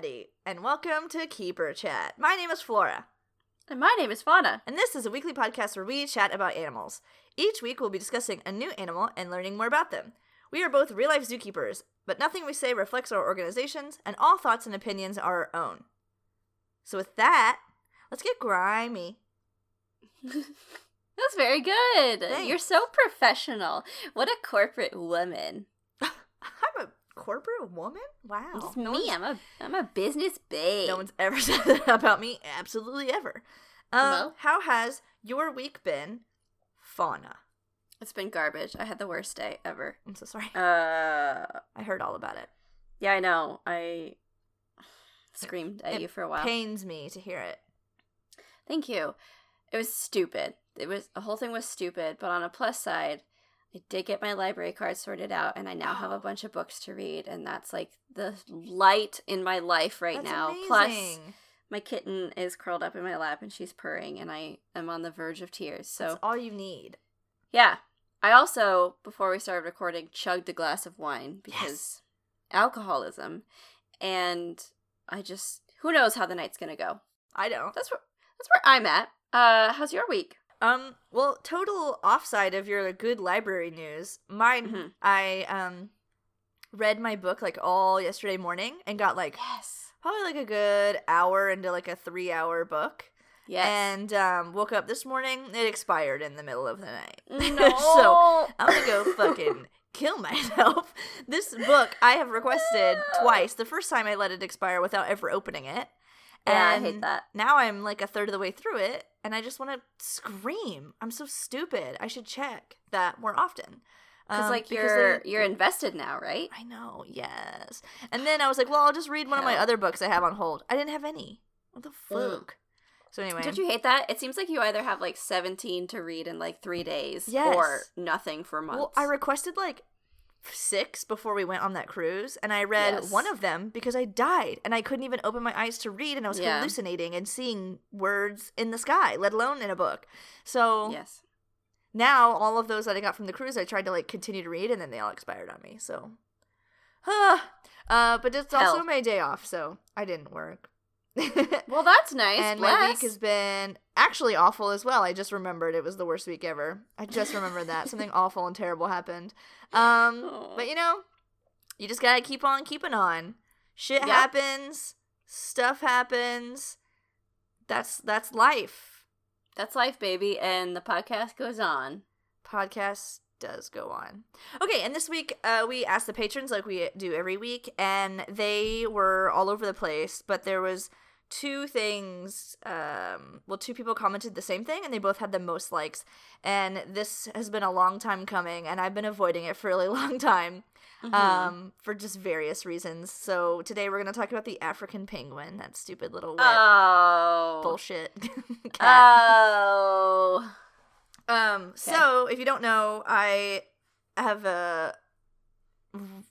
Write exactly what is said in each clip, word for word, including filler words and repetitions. everybody, and welcome to Keeper Chat. My name is Flora. And my name is Fauna. And this is a weekly podcast where we chat about animals. Each week we'll be discussing a new animal and learning more about them. We are both real-life zookeepers, but nothing we say reflects our organizations, and all thoughts and opinions are our own. So with that, let's get grimy. That's very good. Thanks. You're so professional. What a corporate woman. I'm a corporate woman? Wow. It's no me. I'm a, I'm a business babe. No one's ever said that about me. Absolutely ever. Um, how has your week been, Fauna? It's been garbage. I had the worst day ever. I'm so sorry. Uh, I heard all about it. Yeah, I know. I screamed at it you for a while. It pains me to hear it. Thank you. It was stupid. It was the whole thing was stupid, but on a plus side, I did get my library card sorted out, and I now have a bunch of books to read, and that's like the light in my life right that's now. Amazing. Plus, my kitten is curled up in my lap, and she's purring, and I am on the verge of tears. So that's all you need. Yeah. I also, before we started recording, chugged a glass of wine because yes. alcoholism, and I just who knows how the night's gonna go. I don't. That's where that's where I'm at. Uh, how's your week? Um, well, total offside of your good library news. Mine, mm-hmm. I, um, read my book, like, all yesterday morning and got, like, yes. probably, like, a good hour into, like, a three-hour book. Yes. And, um, woke up this morning. It expired in the middle of the night. No. So, I'm gonna go fucking kill myself. This book I have requested no. twice. The first time I let it expire without ever opening it. Yeah, and I hate that. Now I'm, like, a third of the way through it, and I just want to scream. I'm so stupid. I should check that more often. Um, like because, you're they, you're invested now, right? I know, yes. And then I was like, well, I'll just read one Hell. of my other books I have on hold. I didn't have any. What the fuck? So anyway. Don't you hate that? It seems like you either have, like, seventeen to read in, like, three days yes. or nothing for months. Well, I requested, like, six before we went on that cruise, and I read yes. one of them because I died and I couldn't even open my eyes to read, and I was yeah. hallucinating and seeing words in the sky, let alone in a book. So yes. now all of those that I got from the cruise I tried to, like, continue to read, and then they all expired on me. So uh but it's also Hell. my day off, so I didn't work. Well, that's nice. And Bless. my week has been actually awful as well. I just remembered it was the worst week ever. I just remembered that. Something awful and terrible happened. Um, Aww. But, you know, you just gotta keep on keeping on. Shit yep. happens. Stuff happens. That's that's life. That's life, baby. And the podcast goes on. Podcast does go on. Okay, and this week uh, we asked the patrons like we do every week, and they were all over the place, but there was two things, um, well, two people commented the same thing, and they both had the most likes, and this has been a long time coming, and I've been avoiding it for a really long time, mm-hmm. um, for just various reasons. So today we're going to talk about the African penguin, that stupid little wet oh. bullshit cat. Oh. Um, okay. So, if you don't know, I have a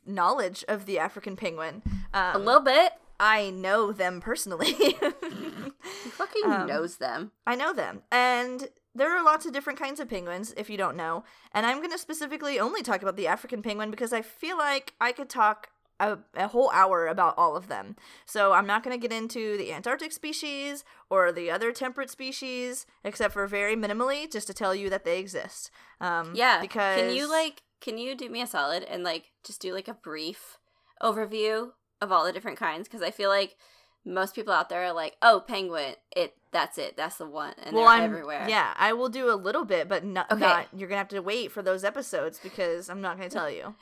knowledge of the African penguin. Um, a little bit. I know them personally. Who fucking um, knows them? I know them. And there are lots of different kinds of penguins, if you don't know. And I'm going to specifically only talk about the African penguin because I feel like I could talk A, a whole hour about all of them. So I'm not going to get into the Antarctic species or the other temperate species, except for very minimally, just to tell you that they exist. Um, yeah. Because can you like can you do me a solid and like just do like a brief overview of all the different kinds? Because I feel like most people out there are like, oh, penguin, it that's it, that's the one, and well, they're I'm, everywhere. Yeah, I will do a little bit, but no, okay. not. You're gonna have to wait for those episodes because I'm not gonna tell you.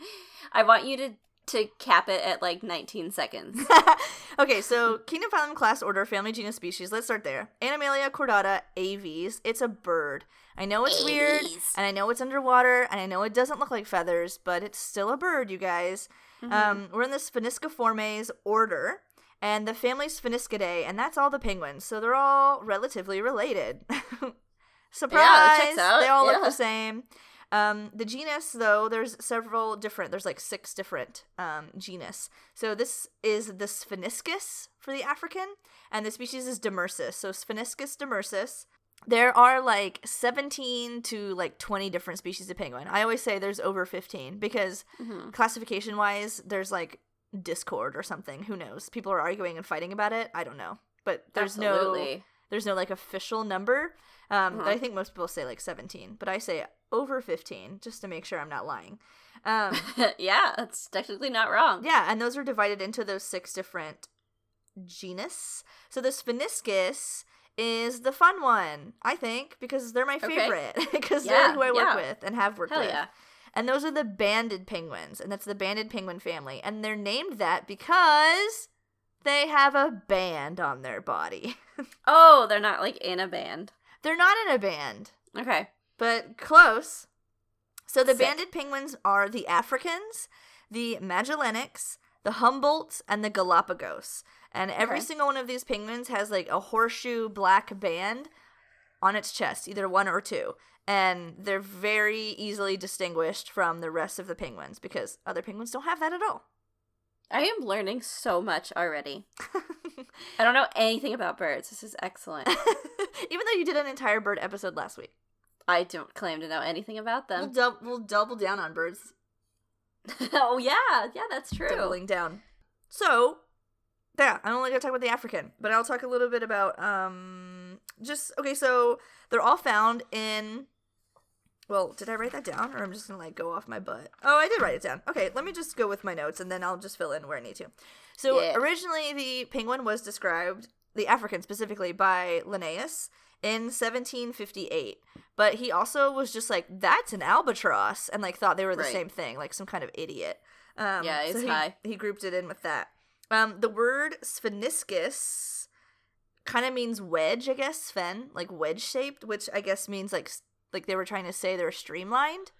I want you to. To cap it at, like, nineteen seconds. Okay, so kingdom, phylum, class, order, family, genus, species. Let's start there. Animalia chordata aves. It's a bird. I know it's Aves. weird, and I know it's underwater, and I know it doesn't look like feathers, but it's still a bird, you guys. Mm-hmm. Um, we're in the Sphenisciformes order, and the family Spheniscidae, and that's all the penguins. So they're all relatively related. Surprise! Yeah, it checks out. They all yeah. look the same. Um, the genus, though, there's several different, there's like six different, um, genus. So this is the Spheniscus for the African, and the species is Demersus. So Spheniscus demersus. There are like seventeen to like twenty different species of penguin. I always say there's over fifteen because mm-hmm. classification wise, there's like Discord or something. Who knows? People are arguing and fighting about it. I don't know. But there's Absolutely. no there's no like official number. Um, uh-huh. I think most people say like seventeen, but I say over fifteen just to make sure I'm not lying. Um, yeah, that's technically not wrong. Yeah, and those are divided into those six different genus. So the Spheniscus is the fun one, I think, because they're my favorite, because okay. yeah, they're who I work yeah. with and have worked Hell with. Yeah. And those are the banded penguins, and that's the banded penguin family. And they're named that because they have a band on their body. Oh, they're not, like, in a band. They're not in a band. Okay. But close. So the Sick. banded penguins are the Africans, the Magellanics, the Humboldts, and the Galapagos. And every okay. single one of these penguins has, like, a horseshoe black band on its chest, either one or two. And they're very easily distinguished from the rest of the penguins because other penguins don't have that at all. I am learning so much already. I don't know anything about birds. This is excellent. Even though you did an entire bird episode last week. I don't claim to know anything about them. We'll, dub- we'll double down on birds. Oh, yeah. Yeah, that's true. Doubling down. So, yeah, I'm only going to talk about the African, but I'll talk a little bit about um just, okay, so they're all found in... Well, did I write that down, or I'm just going to, like, go off my butt? Oh, I did write it down. Okay, let me just go with my notes, and then I'll just fill in where I need to. So, yeah. Originally, the penguin was described, the African specifically, by Linnaeus in seventeen fifty-eight. But he also was just like, that's an albatross, and, like, thought they were the right. same thing, like some kind of idiot. Um, yeah, it's so he, high. He grouped it in with that. Um, the word Spheniscus kind of means wedge, I guess, Sven, like wedge-shaped, which I guess means, like... Like, they were trying to say they're streamlined.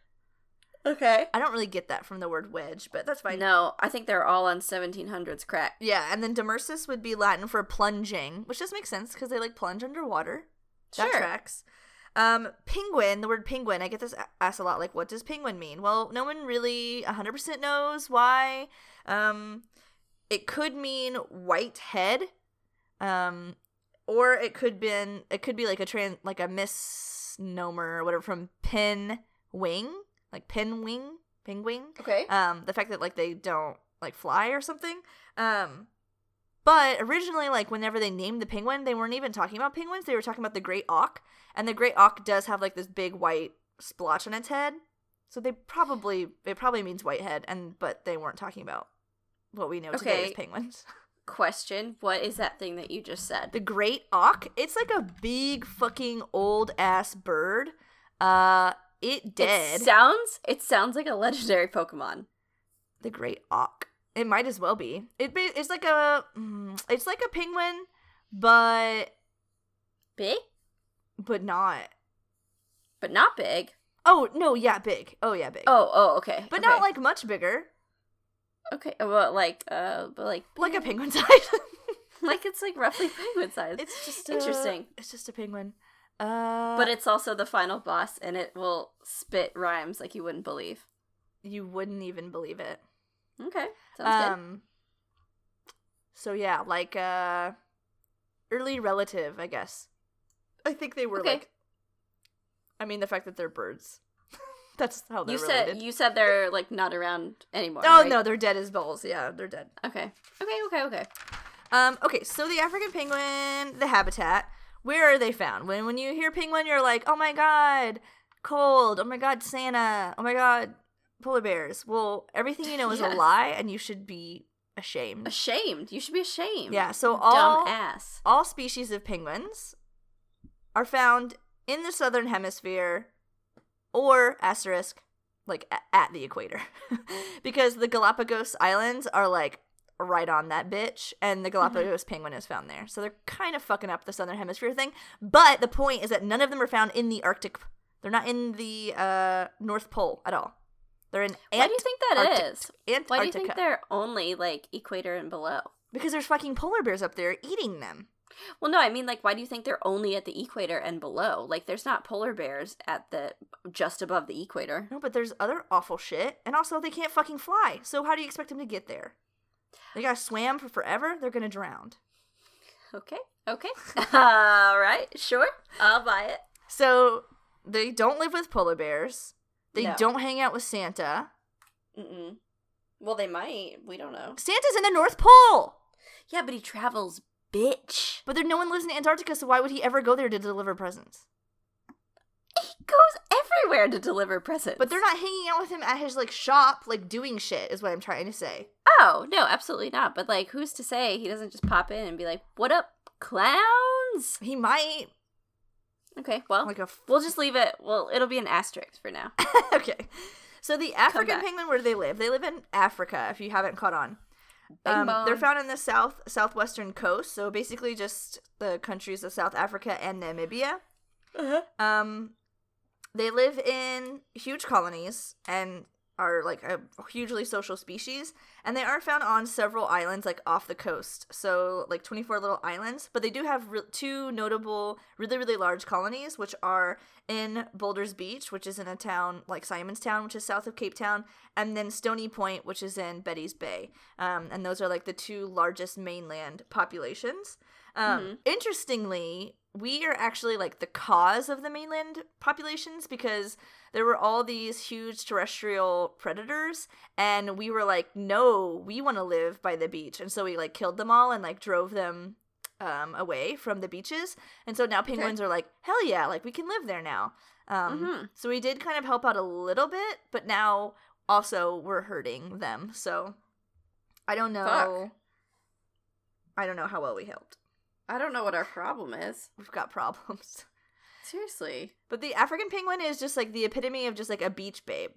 Okay. I don't really get that from the word wedge, but that's fine. No, I think they're all on seventeen hundreds crack. Yeah, and then Demersus would be Latin for plunging, which just makes sense because they, like, plunge underwater. That sure. tracks. Um, penguin, the word penguin, I get this asked a lot, like, what does penguin mean? Well, no one really one hundred percent knows why. Um, it could mean white head, um, or it could been it could be, like, a trans, like, a miss... Nomer or whatever from pin wing, like pin wing, penguin. Okay. Um, the fact that like they don't like fly or something. Um, but originally, like whenever they named the penguin, they weren't even talking about penguins. They were talking about the great auk, and the great auk does have like this big white splotch on its head. So they probably it probably means whitehead, and but they weren't talking about what we know okay. today as penguins. Question, what is that thing that you just said? The great auk? It's like a big fucking old ass bird. Uh it dead. It sounds it sounds like a legendary Pokemon. The great auk. It might as well be. It be, it's like a it's like a penguin but big? But not. But not big. Oh, no, yeah, big. Oh, yeah, big. Oh, oh, okay. But okay. not like much bigger. Okay, well, like, uh, but like... Like a penguin size. Like, it's, like, roughly penguin size. It's just Interesting. A, it's just a penguin. Uh, but it's also the final boss, and it will spit rhymes like you wouldn't believe. You wouldn't even believe it. Okay, sounds um, good. So, yeah, like, uh, early relative, I guess. I think they were, okay. like... I mean, the fact that they're birds... That's how they're you said, related. You said they're, like, not around anymore, Oh, right? no, they're dead as balls. Yeah, they're dead. Okay. Okay, okay, okay. Um, okay, so the African penguin, the habitat, where are they found? When when you hear penguin, you're like, oh, my God, cold. Oh, my God, Santa. Oh, my God, polar bears. Well, everything you know is yes. a lie, and you should be ashamed. Ashamed. You should be ashamed. Yeah, so all, Dumb ass. all species of penguins are found in the southern hemisphere... Or, asterisk, like, a- at the equator. Because the Galapagos Islands are, like, right on that bitch. And the Galapagos mm-hmm. penguin is found there. So they're kind of fucking up the southern hemisphere thing. But the point is that none of them are found in the Arctic. They're not in the uh, North Pole at all. They're in Antarctica. Why do you think that Arctic- is? Antarctica. Why do you think they're only, like, equator and below? Because there's fucking polar bears up there eating them. Well, no, I mean, like, why do you think they're only at the equator and below? Like, there's not polar bears at the, just above the equator. No, but there's other awful shit, and also they can't fucking fly, so how do you expect them to get there? They gotta swim for forever, they're gonna drown. Okay, okay, alright, sure, I'll buy it. So, they don't live with polar bears, they no. don't hang out with Santa. Mm-mm. Well, they might. We don't know. Santa's in the North Pole! Yeah, but he travels, bitch. But there, no one lives in Antarctica, so why would he ever go there to deliver presents? He goes everywhere to deliver presents. But they're not hanging out with him at his, like, shop, like, doing shit, is what I'm trying to say. Oh, no, absolutely not. But, like, who's to say he doesn't just pop in and be like, what up, clowns? He might. Okay, well, like a f- we'll just leave it. Well, it'll be an asterisk for now. Okay. So the African penguin, where do they live? They live in Africa, if you haven't caught on. Um, they're found in the south southwestern coast, so basically just the countries of South Africa and Namibia. Uh-huh. Um, they live in huge colonies and are like a hugely social species, and they are found on several islands, like off the coast. So like twenty-four little islands, but they do have re- two notable, really, really large colonies, which are in Boulder's Beach, which is in a town like Simonstown, which is south of Cape Town, and then Stony Point, which is in Betty's Bay. Um, and those are like the two largest mainland populations. Um, mm-hmm. Interestingly, we are actually, like, the cause of the mainland populations because there were all these huge terrestrial predators, and we were like, no, we want to live by the beach. And so we, like, killed them all and, like, drove them um, away from the beaches. And so now penguins okay. are like, hell yeah, like, we can live there now. Um, mm-hmm. So we did kind of help out a little bit, but now also we're hurting them. So I don't know. Fuck. I don't know how well we helped. I don't know what our problem is. We've got problems. Seriously. But the African penguin is just, like, the epitome of just, like, a beach babe.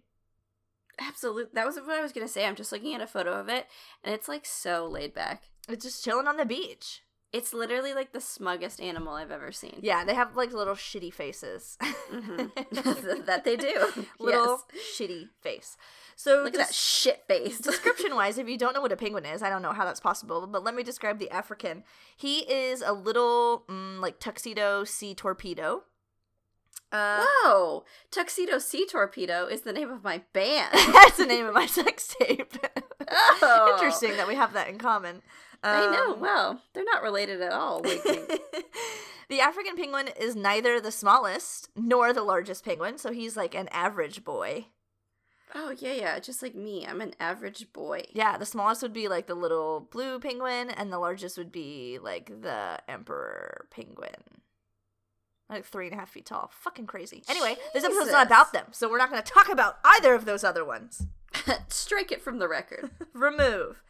Absolutely. That was what I was going to say. I'm just looking at a photo of it, and it's, like, so laid back. It's just chilling on the beach. It's literally, like, the smuggest animal I've ever seen. Yeah, they have, like, little shitty faces. Mm-hmm. That they do. Little yes. shitty face. So look at that shit face. Description-wise, if you don't know what a penguin is, I don't know how that's possible, but let me describe the African. He is a little, mm, like, tuxedo sea torpedo. Uh, Whoa! Tuxedo Sea Torpedo is the name of my band. That's the name of my sex tape. Oh. Interesting that we have that in common. Um, I know. Well, they're not related at all. Wink, wink. The African penguin is neither the smallest nor the largest penguin, so he's like an average boy. Oh, yeah, yeah. Just like me. I'm an average boy. Yeah, the smallest would be like the little blue penguin, and the largest would be like the emperor penguin. Like three and a half feet tall. Fucking crazy. Anyway, Jesus. This episode's not about them, so we're not going to talk about either of those other ones. Strike it from the record. Remove.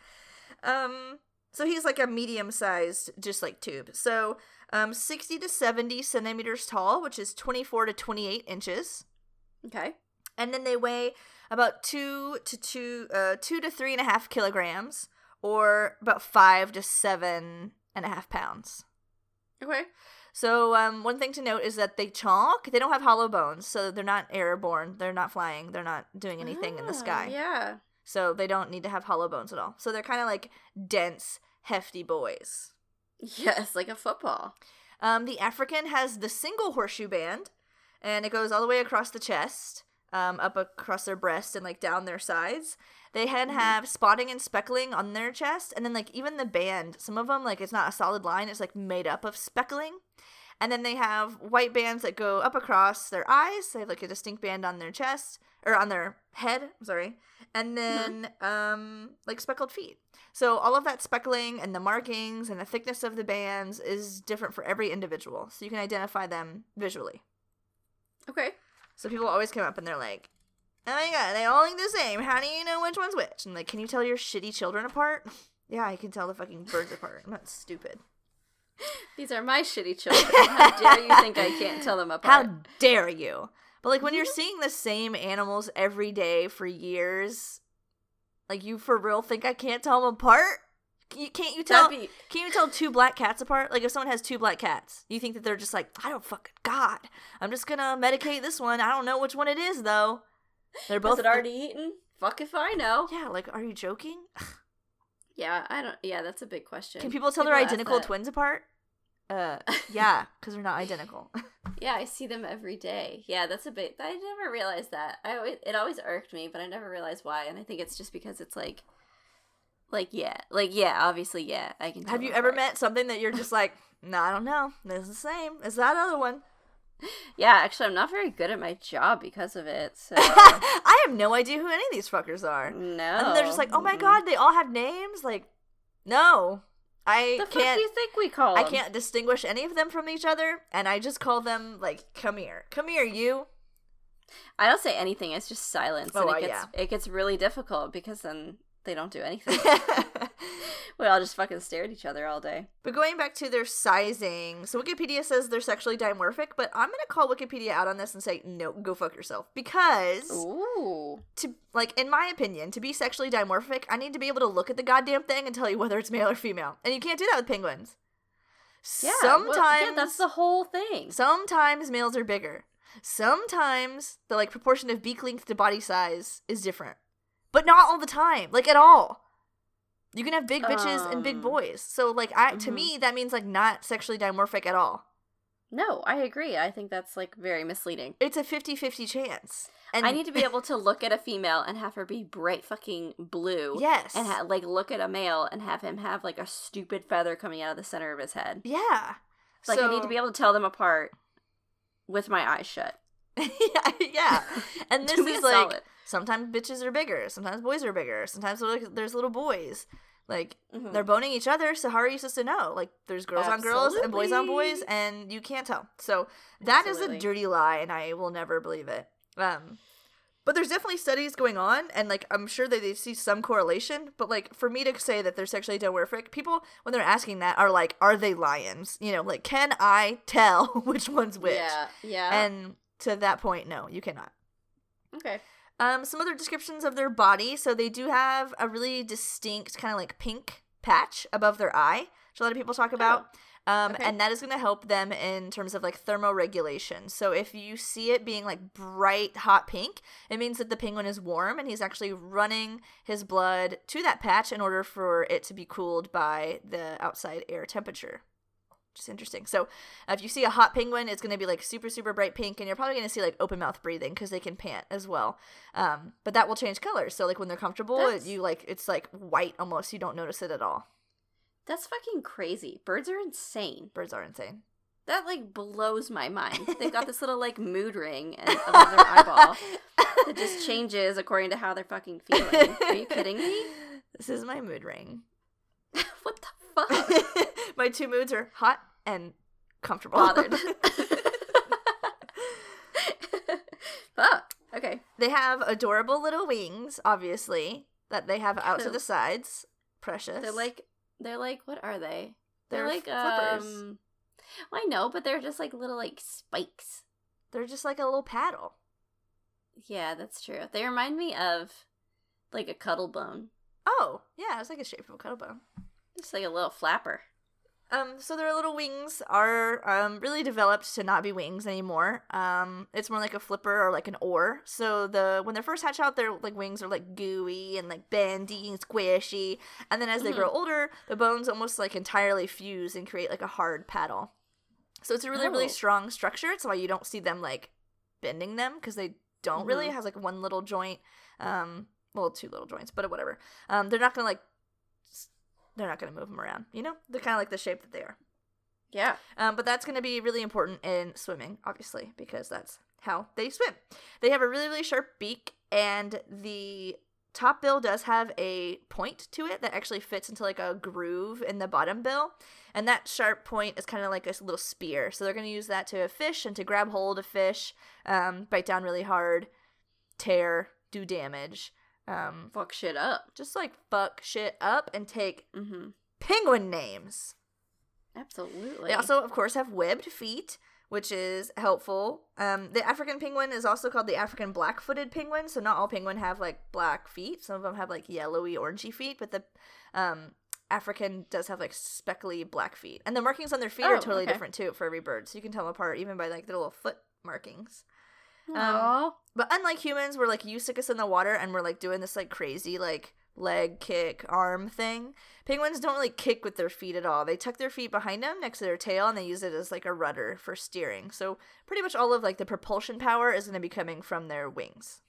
Um, so he's like a medium-sized, just like tube. So um, sixty to seventy centimeters tall, which is twenty-four to twenty-eight inches. Okay. And then they weigh about two to two, uh, two to three and a half kilograms, or about five to seven and a half pounds. Okay. So um, one thing to note is that they chonk. They don't have hollow bones, so they're not airborne. They're not flying. They're not doing anything oh, in the sky. Yeah. So they don't need to have hollow bones at all. So they're kind of like dense, hefty boys. Yes, like a football. Um, the African has the single horseshoe band, and it goes all the way across the chest, um, up across their breast, and like down their sides. They can mm-hmm. have spotting and speckling on their chest, and then like even the band, some of them, like, it's not a solid line, it's like made up of speckling. And then they have white bands that go up across their eyes. They have like a distinct band on their chest, or on their head, I'm sorry. And then mm-hmm. um, like speckled feet. So all of that speckling and the markings and the thickness of the bands is different for every individual, so you can identify them visually. Okay. So people always come up and they're like, oh my god, they all look the same. How do you know which one's which? And like, can you tell your shitty children apart? Yeah, I can tell the fucking birds apart. I'm not stupid. These are my shitty children. How dare you think I can't tell them apart? How dare you? But like, when you're seeing the same animals every day for years, like, you for real think I can't tell them apart? You, can't you tell? Be... Can you tell two black cats apart? Like, if someone has two black cats, you think that they're just like, I don't fucking God. I'm just gonna medicate this one. I don't know which one it is though. They're both. Is it already eaten? Fuck if I know. Yeah, like, are you joking? Yeah, I don't. Yeah, that's a big question. Can people tell people their identical twins apart? Uh, yeah, because they're not identical. Yeah, I see them every day. Yeah, that's a big. I never realized that. I always, it always irked me, but I never realized why. And I think it's just because it's like, like yeah, like yeah, obviously yeah. I can. Tell Have you apart. Ever met something that you're just like, no, nah, I don't know. It's the same as that other one. Yeah, actually, I'm not very good at my job because of it, so... I have no idea who any of these fuckers are. No. And they're just like, oh my god, they all have names? Like, no. I the can't... The fuck do you think we call them? I can't distinguish any of them from each other, and I just call them, like, come here. Come here, you. I don't say anything, it's just silence, oh, and it gets, uh, yeah. it gets really difficult, because then... They don't do anything. We all just fucking stare at each other all day. But going back to their sizing, so Wikipedia says they're sexually dimorphic, but I'm going to call Wikipedia out on this and say, no, go fuck yourself. Because, ooh. to like, in my opinion, to be sexually dimorphic, I need to be able to look at the goddamn thing and tell you whether it's male or female. And you can't do that with penguins. Yeah, sometimes, well, yeah, that's the whole thing. Sometimes males are bigger. Sometimes the, like, proportion of beak length to body size is different. But not all the time, like, at all. You can have big bitches um, and big boys. So, like, I mm-hmm. to me, that means, like, not sexually dimorphic at all. No, I agree. I think that's, like, very misleading. It's a fifty-fifty chance. And I need to be able to look at a female and have her be bright fucking blue. Yes. And, ha- like, look at a male and have him have, like, a stupid feather coming out of the center of his head. Yeah. Like, so... I need to be able to tell them apart with my eyes shut. yeah, yeah. And this is, like... Solid. Sometimes bitches are bigger. Sometimes boys are bigger. Sometimes there's little boys. Like, mm-hmm. they're boning each other, so how are you supposed to know? Like, there's girls Absolutely. on girls and boys on boys, and you can't tell. So that Absolutely. is a dirty lie, and I will never believe it. Um, but there's definitely studies going on, and, like, I'm sure that they see some correlation. But, like, for me to say that they're sexually dimorphic, people, when they're asking that, are like, are they lions? You know, like, can I tell which one's which? Yeah, yeah. And to that point, no, you cannot. Okay. Um, some other descriptions of their body. So they do have a really distinct kind of like pink patch above their eye, which a lot of people talk about. Oh. Um, okay. And that is going to help them in terms of like thermoregulation. So if you see it being like bright, hot pink, it means that the penguin is warm and he's actually running his blood to that patch in order for it to be cooled by the outside air temperature. Just interesting. So uh, if you see a hot penguin, it's going to be like super, super bright pink, and you're probably going to see like open mouth breathing because they can pant as well. Um, but that will change colors. So like when they're comfortable, it, you like it's like white almost. You don't notice it at all. That's fucking crazy. Birds are insane. Birds are insane. That like blows my mind. They've got this little like mood ring and above their eyeball that just changes according to how they're fucking feeling. Are you kidding me? This is my mood ring. What the fuck? My two moods are hot and comfortable. Bothered. Fuck. Okay. They have adorable little wings, obviously, that they have out to the sides. Precious. They're like, they're like, what are they? They're, they're like, flippers. Um, well, I know, but they're just like little, like, spikes. They're just like a little paddle. Yeah, that's true. They remind me of, like, a cuddle bone. Oh, yeah, it's like a shape of a cuddle bone. It's like a little flapper. Um, so their little wings are um, really developed to not be wings anymore. Um, it's more like a flipper or like an oar. So the when they first hatch out, their like wings are like gooey and like bendy and squishy. And then as they mm-hmm. grow older, the bones almost like entirely fuse and create like a hard paddle. So it's a really, oh. really strong structure. It's why you don't see them like bending them because they don't mm-hmm. really. It has like one little joint. Um, well, two little joints, but whatever. Um, they're not going to like. They're not going to move them around, you know? They're kind of like the shape that they are. Yeah. Um, but that's going to be really important in swimming, obviously, because that's how they swim. They have a really, really sharp beak, and the top bill does have a point to it that actually fits into, like, a groove in the bottom bill. And that sharp point is kind of like this little spear. So they're going to use that to a fish and to grab hold of fish, um, bite down really hard, tear, do damage. Um, fuck shit up. Just like fuck shit up and take mm-hmm. penguin names. Absolutely. They also, of course, have webbed feet, which is helpful. Um, the African penguin is also called the African black-footed penguin. So not all penguin have like black feet. Some of them have like yellowy, orangey feet, but the um, African does have like speckly black feet. And the markings on their feet oh, are totally okay. different too for every bird. So you can tell them apart even by like their little foot markings. Um, but unlike humans, we're like, you stick us in the water and we're like doing this like crazy like leg kick arm thing. Penguins don't really kick with their feet at all. They tuck their feet behind them next to their tail and they use it as like a rudder for steering. So pretty much all of like the propulsion power is going to be coming from their wings.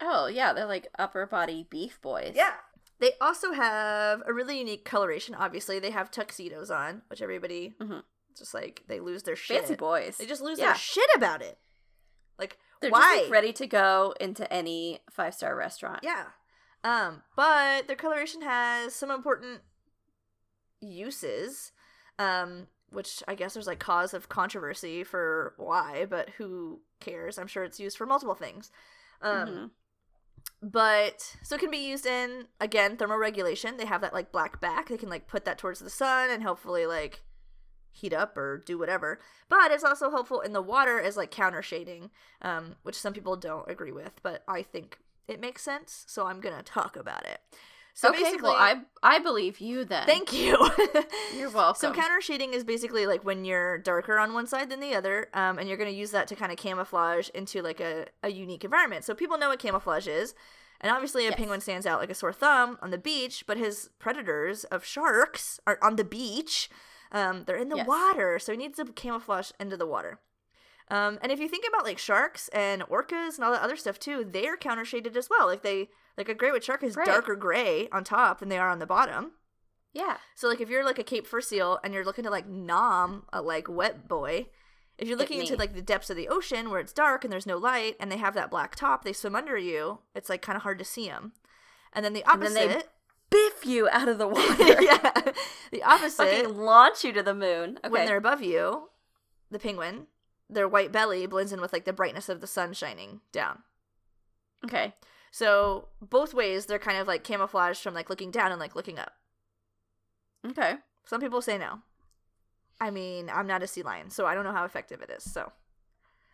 Oh yeah, they're like upper body beef boys. Yeah. They also have a really unique coloration, obviously. They have tuxedos on, which everybody mm-hmm. just like they lose their shit. Fancy boys. They just lose yeah. their shit about it. Like they're why? Just like ready to go into any five star restaurant. Yeah. Um, but their coloration has some important uses, um, which I guess there's like cause of controversy for why, but who cares? I'm sure it's used for multiple things. Um, mm-hmm. But, so it can be used in, again, thermoregulation. They have that, like, black back. They can, like, put that towards the sun and hopefully, like, heat up or do whatever. But it's also helpful in the water as, like, counter shading, um, which some people don't agree with. But I think it makes sense, so I'm going to talk about it. So okay, basically, well, I, I believe you then. Thank you. You're welcome. So counter shading is basically, like, when you're darker on one side than the other, um, and you're going to use that to kind of camouflage into, like, a, a unique environment. So people know what camouflage is, and obviously a yes. penguin stands out like a sore thumb on the beach, but his predators of sharks are on the beach. Um, they're in the yes. water, so he needs to camouflage into the water. Um, and if you think about, like, sharks and orcas and all that other stuff, too, they're counter shaded as well. Like, they... Like, a great white shark is right. darker gray on top than they are on the bottom. Yeah. So, like, if you're, like, a Cape Fur seal and you're looking to, like, nom a, like, wet boy, if you're looking into, like, the depths of the ocean where it's dark and there's no light and they have that black top, they swim under you, it's, like, kind of hard to see them. And then the opposite. And then they biff you out of the water. Yeah. The opposite. Fucking launch you to the moon. Okay. When they're above you, the penguin, their white belly blends in with, like, the brightness of the sun shining down. Okay. So, both ways, they're kind of, like, camouflaged from, like, looking down and, like, looking up. Okay. Some people say no. I mean, I'm not a sea lion, so I don't know how effective it is, so.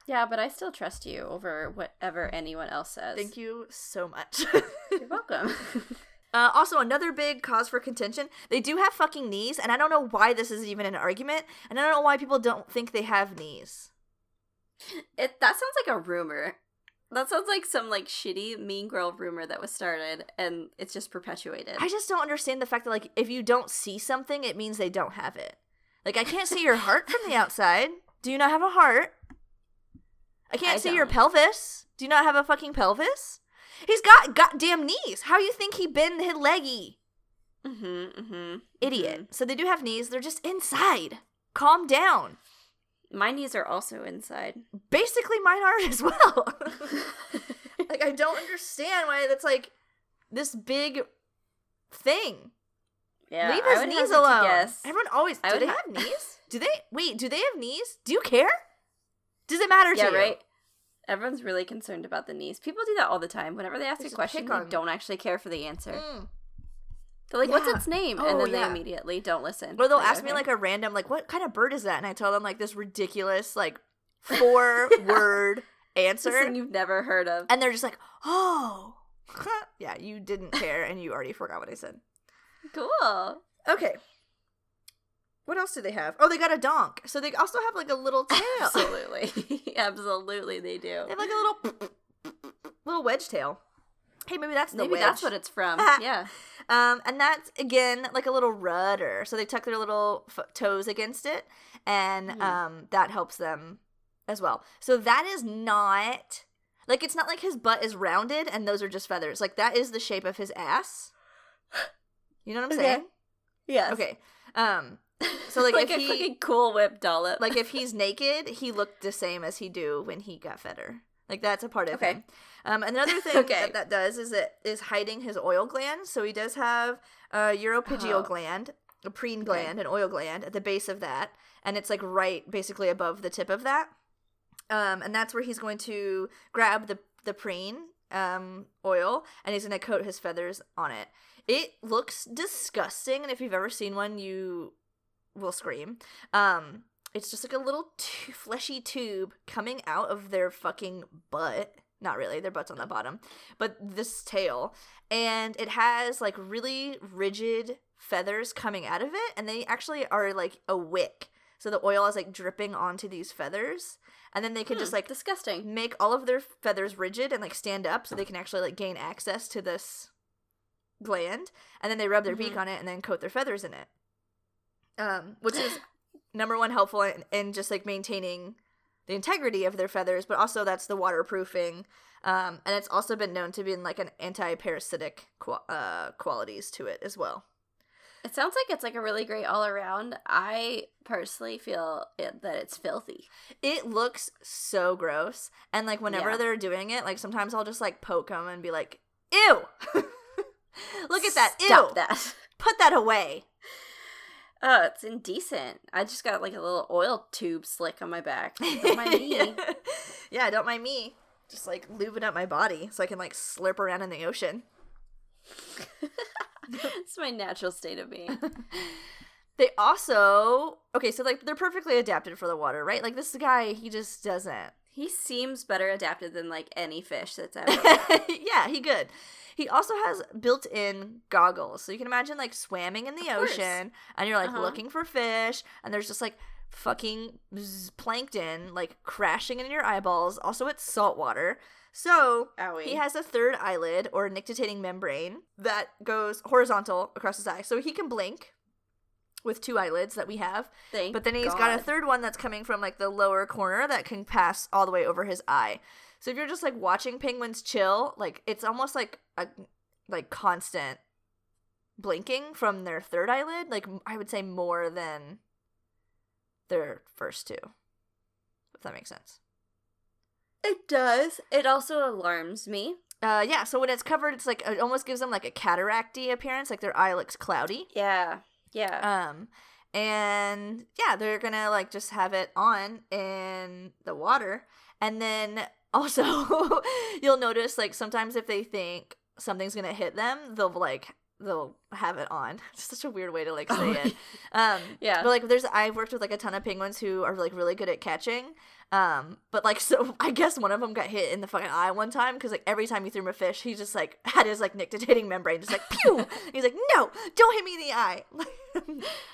Yeah, but I still trust you over whatever anyone else says. Thank you so much. You're welcome. Uh, also, another big cause for contention, they do have fucking knees, and I don't know why this is even an argument, and I don't know why people don't think they have knees. It that sounds like a rumor. That sounds like some, like, shitty mean girl rumor that was started, and it's just perpetuated. I just don't understand the fact that, like, if you don't see something, it means they don't have it. Like, I can't see your heart from the outside. Do you not have a heart? I can't I see don't. Your pelvis. Do you not have a fucking pelvis? He's got goddamn knees. How you think he bend his leggy? Mm-hmm, mm-hmm. Idiot. Mm-hmm. So they do have knees. They're just inside. Calm down. My knees are also inside. Basically, mine are as well. Like, I don't understand why that's, like, this big thing. Yeah, leave his knees alone. Guess. Everyone always, I do they ha- have knees? Do they, wait, do they have knees? Do you care? Does it matter yeah, to you? Yeah, right. Everyone's really concerned about the knees. People do that all the time. Whenever they ask they a question, they don't actually care for the answer. Mm. They're like, yeah. what's its name? Oh, and then yeah. they immediately don't listen. Or they'll ask me, like, a random, like, what kind of bird is that? And I tell them, like, this ridiculous, like, four-word yeah. answer. This thing you've never heard of. And they're just like, oh. Yeah, you didn't care, and you already forgot what I said. Cool. Okay. What else do they have? Oh, they got a donk. So they also have, like, a little tail. Absolutely. Absolutely they do. They have, like, a little little wedge tail. Hey, maybe that's the maybe wedge. That's what it's from. Yeah. Um, and that's, again, like a little rudder. So they tuck their little f- toes against it, and mm. um, that helps them as well. So that is not, like, it's not like his butt is rounded and those are just feathers. Like, that is the shape of his ass. You know what I'm okay. saying? Yes. Okay. Um, so, like, like if a he, fucking Cool Whip dollop. Like, if he's naked, he looked the same as he do when he got fatter. Like, that's a part of okay. him. Um, another thing okay. that that does is it is hiding his oil gland. So he does have a uropygial oh. gland, a preen gland, okay. an oil gland at the base of that. And it's, like, right basically above the tip of that. Um, and that's where he's going to grab the, the preen um, oil, and he's going to coat his feathers on it. It looks disgusting. And if you've ever seen one, you will scream. Um It's just like a little t- fleshy tube coming out of their fucking butt. Not really. Their butt's on the bottom. But this tail. And it has, like, really rigid feathers coming out of it. And they actually are, like, a wick. So the oil is, like, dripping onto these feathers. And then they can hmm, just, like, disgusting. Make all of their feathers rigid and, like, stand up so they can actually, like, gain access to this gland. And then they rub their mm-hmm. beak on it and then coat their feathers in it. Um, which is... Number one, helpful in, in just, like, maintaining the integrity of their feathers, but also that's the waterproofing. Um, and it's also been known to be in, like, an anti-parasitic qu- uh, qualities to it as well. It sounds like it's like a really great all around. I personally feel it, that it's filthy. It looks so gross. And like whenever yeah. they're doing it, like sometimes I'll just like poke them and be like, ew. Look at that. Stop ew. That. Put that away. Oh, it's indecent. I just got like a little oil tube slick on my back. Don't mind me. Yeah, don't mind me. Just like lubing up my body so I can like slurp around in the ocean. It's my natural state of being. They also, okay, so like they're perfectly adapted for the water, right? Like this guy, he just doesn't. He seems better adapted than like any fish that's ever. Yeah, he good. He also has built-in goggles. So you can imagine like swimming in the of ocean course. And you're like uh-huh. looking for fish and there's just like fucking plankton like crashing in your eyeballs. Also, it's salt water. So, Owie. He has a third eyelid, or nictitating membrane, that goes horizontal across his eye. So he can blink with two eyelids that we have. Thank but then he's God. Got a third one that's coming from, like, the lower corner that can pass all the way over his eye. So if you're just, like, watching penguins chill, like, it's almost like a, like, constant blinking from their third eyelid. Like, I would say more than their first two, if that makes sense. It does. It also alarms me. Uh, yeah, so when it's covered, it's like, it almost gives them like a cataracty appearance, like their eye looks cloudy. Yeah, yeah. Um, and yeah, they're gonna like just have it on in the water. And then also, you'll notice like sometimes if they think something's gonna hit them, they'll like... they'll have it on. It's such a weird way to like say it. Um, yeah. But like, there's I've worked with like a ton of penguins who are like really good at catching. Um, but like, so I guess one of them got hit in the fucking eye one time because like every time you threw him a fish, he just like had his like nictitating membrane just like pew. And he's like, no, don't hit me in the eye.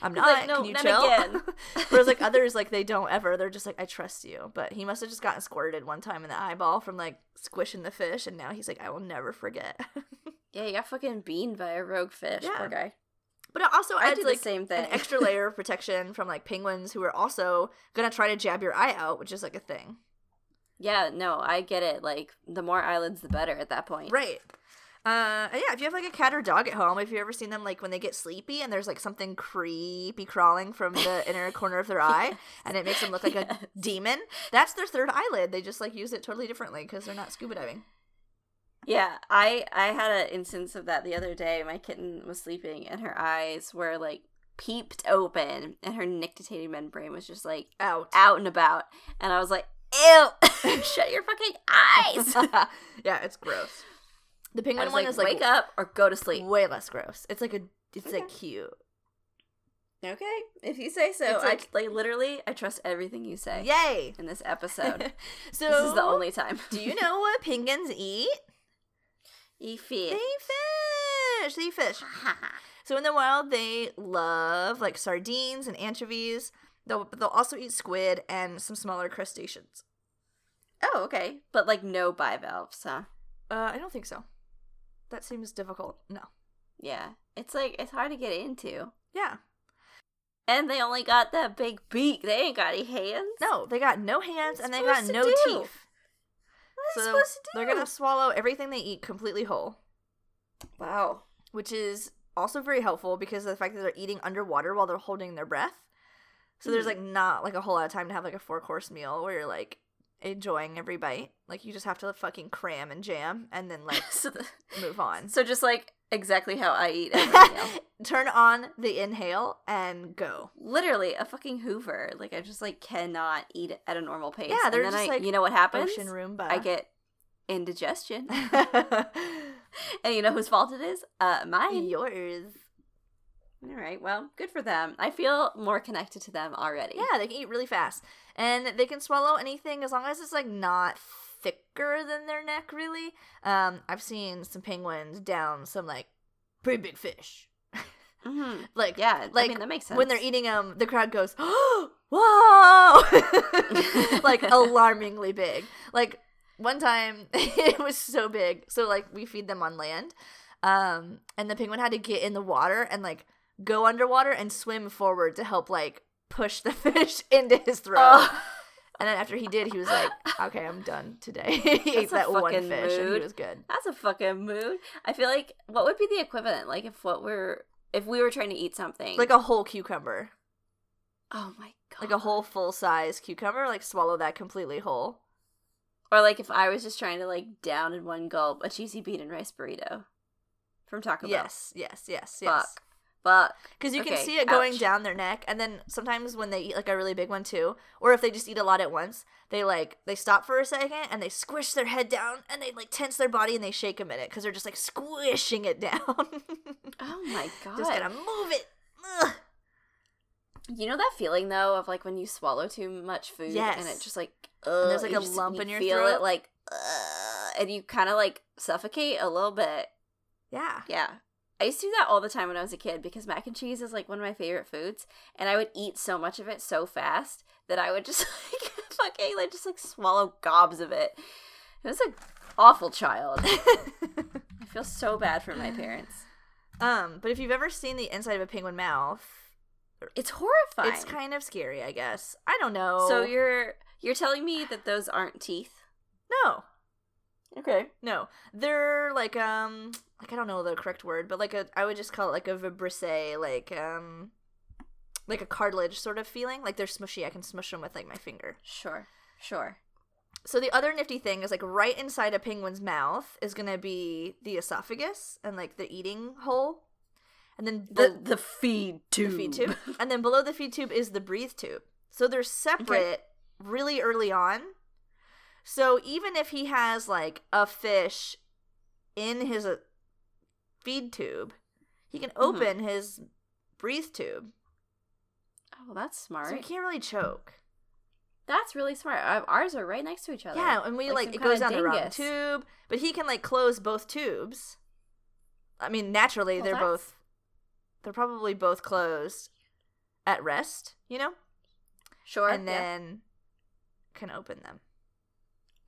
I'm not. Like, no, can you chill? Again. Whereas like others like they don't ever. They're just like I trust you. But he must have just gotten squirted one time in the eyeball from like squishing the fish, and now he's like I will never forget. Yeah, you got fucking beaned by a rogue fish, yeah. Poor guy. But it also adds, I do like, the same thing. An extra layer of protection from, like, penguins who are also going to try to jab your eye out, which is, like, a thing. Yeah, no, I get it. Like, the more eyelids, the better at that point. Right. Uh, yeah, if you have, like, a cat or dog at home, if you've ever seen them, like, when they get sleepy and there's, like, something creepy crawling from the inner corner of their eye, yes. and it makes them look like yes. a demon, that's their third eyelid. They just, like, use it totally differently because they're not scuba diving. Yeah, I, I had an instance of that the other day. My kitten was sleeping, and her eyes were, like, peeped open, and her nictitating membrane was just, like, out out and about. And I was like, ew, shut your fucking eyes. Yeah, it's gross. The penguin one like, is, like, wake up or go to sleep. Way less gross. It's, like, a it's okay. like cute. Okay, if you say so. It's like, I, like, literally, I trust everything you say. Yay! In this episode. So, this is the only time. Do you know what penguins eat? Eat fish. They eat fish. They eat fish. So in the wild, they love, like, sardines and anchovies. They'll, they'll also eat squid and some smaller crustaceans. Oh, okay. But, like, no bivalves, huh? Uh, I don't think so. That seems difficult. No. Yeah. It's, like, it's hard to get into. Yeah. And they only got that big beak. They ain't got any hands. No, they got no hands and they got no teeth. So they're going to swallow everything they eat completely whole. Wow. Which is also very helpful because of the fact that they're eating underwater while they're holding their breath. So mm-hmm. there's, like, not, like, a whole lot of time to have, like, a four-course meal where you're, like, enjoying every bite. Like, you just have to fucking cram and jam and then, like, so the, move on. So just, like, exactly how I eat every meal. Turn on the inhale and go. Literally, a fucking Hoover. Like, I just, like, cannot eat at a normal pace. Yeah, they're and then just, I, like, you know what happens? Ocean Roomba. I get indigestion. And you know whose fault it is? Uh, mine. Yours. All right, well, good for them. I feel more connected to them already. Yeah, they can eat really fast. And they can swallow anything as long as it's, like, not thicker than their neck, really. Um, I've seen some penguins down some, like, pretty big fish. Mm-hmm. Like, yeah, like, I mean, that makes sense. When they're eating them, the crowd goes, oh, whoa! Like, alarmingly big. Like, one time, it was so big. So, like, we feed them on land. Um, and the penguin had to get in the water and, like, go underwater and swim forward to help, like, push the fish into his throat. Oh. And then after he did, he was like, okay, I'm done today. He ate that one fish mood. And he was good. That's a fucking mood. I feel like, what would be the equivalent? Like, if what we're If we were trying to eat something. Like a whole cucumber. Oh my god. Like a whole full-size cucumber, like swallow that completely whole. Or like if I was just trying to like down in one gulp a cheesy bean and rice burrito from Taco Bell. Yes, yes, yes, yes. Fuck. Fuck. Because you okay, can see it going ouch. down their neck, and then sometimes when they eat like a really big one too, or if they just eat a lot at once, they like, they stop for a second and they squish their head down and they like tense their body and they shake a minute because they're just like squishing it down. Oh my god. Just gotta move it. Ugh. You know that feeling though of like when you swallow too much food yes. and it just like, ugh, and there's like a just, lump you in your feel throat. It like, ugh, and you kind of like suffocate a little bit. Yeah. Yeah. I used to do that all the time when I was a kid because mac and cheese is like one of my favorite foods, and I would eat so much of it so fast that I would just like fucking like just like swallow gobs of it. It was an awful child. I feel so bad for my parents. Um, but if you've ever seen the inside of a penguin mouth, it's horrifying. It's kind of scary, I guess. I don't know. So you're you're telling me that those aren't teeth? No. Okay. No. They're like, um, like I don't know the correct word, but like a, I would just call it like a vibrissae, like, um, like a cartilage sort of feeling. Like they're smushy. I can smush them with like my finger. Sure. Sure. So the other nifty thing is like right inside a penguin's mouth is going to be the esophagus and like the eating hole. And then the, the, the feed tube. The feed tube. And then below the feed tube is the breathe tube. So they're separate okay. really early on. So even if he has, like, a fish in his uh, feed tube, he can open mm-hmm. his breathe tube. Oh, well, that's smart. So he can't really choke. That's really smart. Ours are right next to each other. Yeah, and we, like, like it goes down the wrong tube. But he can, like, close both tubes. I mean, naturally, well, they're that's... both, they're probably both closed at rest, you know? Sure. And then yeah. can open them.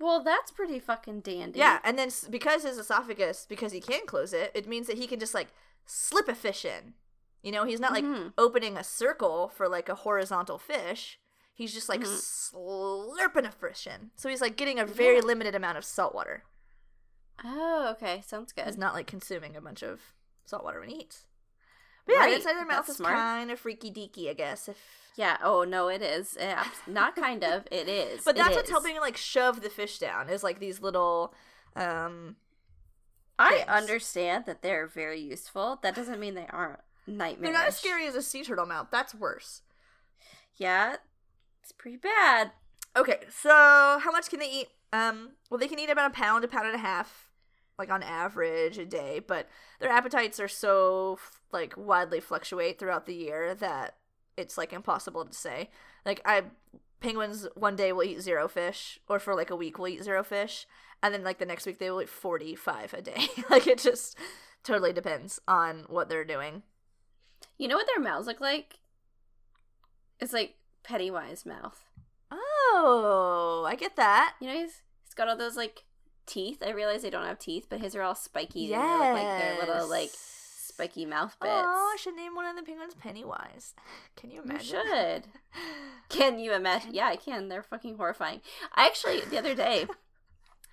Well, that's pretty fucking dandy. Yeah, and then because his esophagus, because he can close it, it means that he can just, like, slip a fish in. You know, he's not, like, mm-hmm. opening a circle for, like, a horizontal fish. He's just, like, mm-hmm. slurping a fish in. So he's, like, getting a very yeah. limited amount of salt water. Oh, okay. Sounds good. He's not, like, consuming a bunch of salt water when he eats. But yeah, right. inside their mouth that's is smart. Kind of freaky deaky, I guess. If yeah, oh no, it is. It, not kind of, it is. But that's it what's is. helping like shove the fish down is like these little. Um, I things. understand that they're very useful. That doesn't mean they aren't nightmarish. They're not as scary as a sea turtle mouth. That's worse. Yeah, it's pretty bad. Okay, so how much can they eat? Um, well, they can eat about a pound, a pound and a half. Like, on average, a day, but their appetites are so, like, widely fluctuate throughout the year that it's, like, impossible to say. Like, I, penguins one day will eat zero fish, or for, like, a week will eat zero fish, and then, like, the next week they will eat forty-five a day. Like, it just totally depends on what they're doing. You know what their mouths look like? It's, like, Pennywise mouth. Oh, I get that. You know, he's, he's got all those, like... teeth. I realize they don't have teeth, but his are all spiky. Yes. And they look like their little, like, spiky mouth bits. Oh, I should name one of the penguins Pennywise. Can you imagine? You should. Can you imagine? Yeah, I can. They're fucking horrifying. I actually, the other day,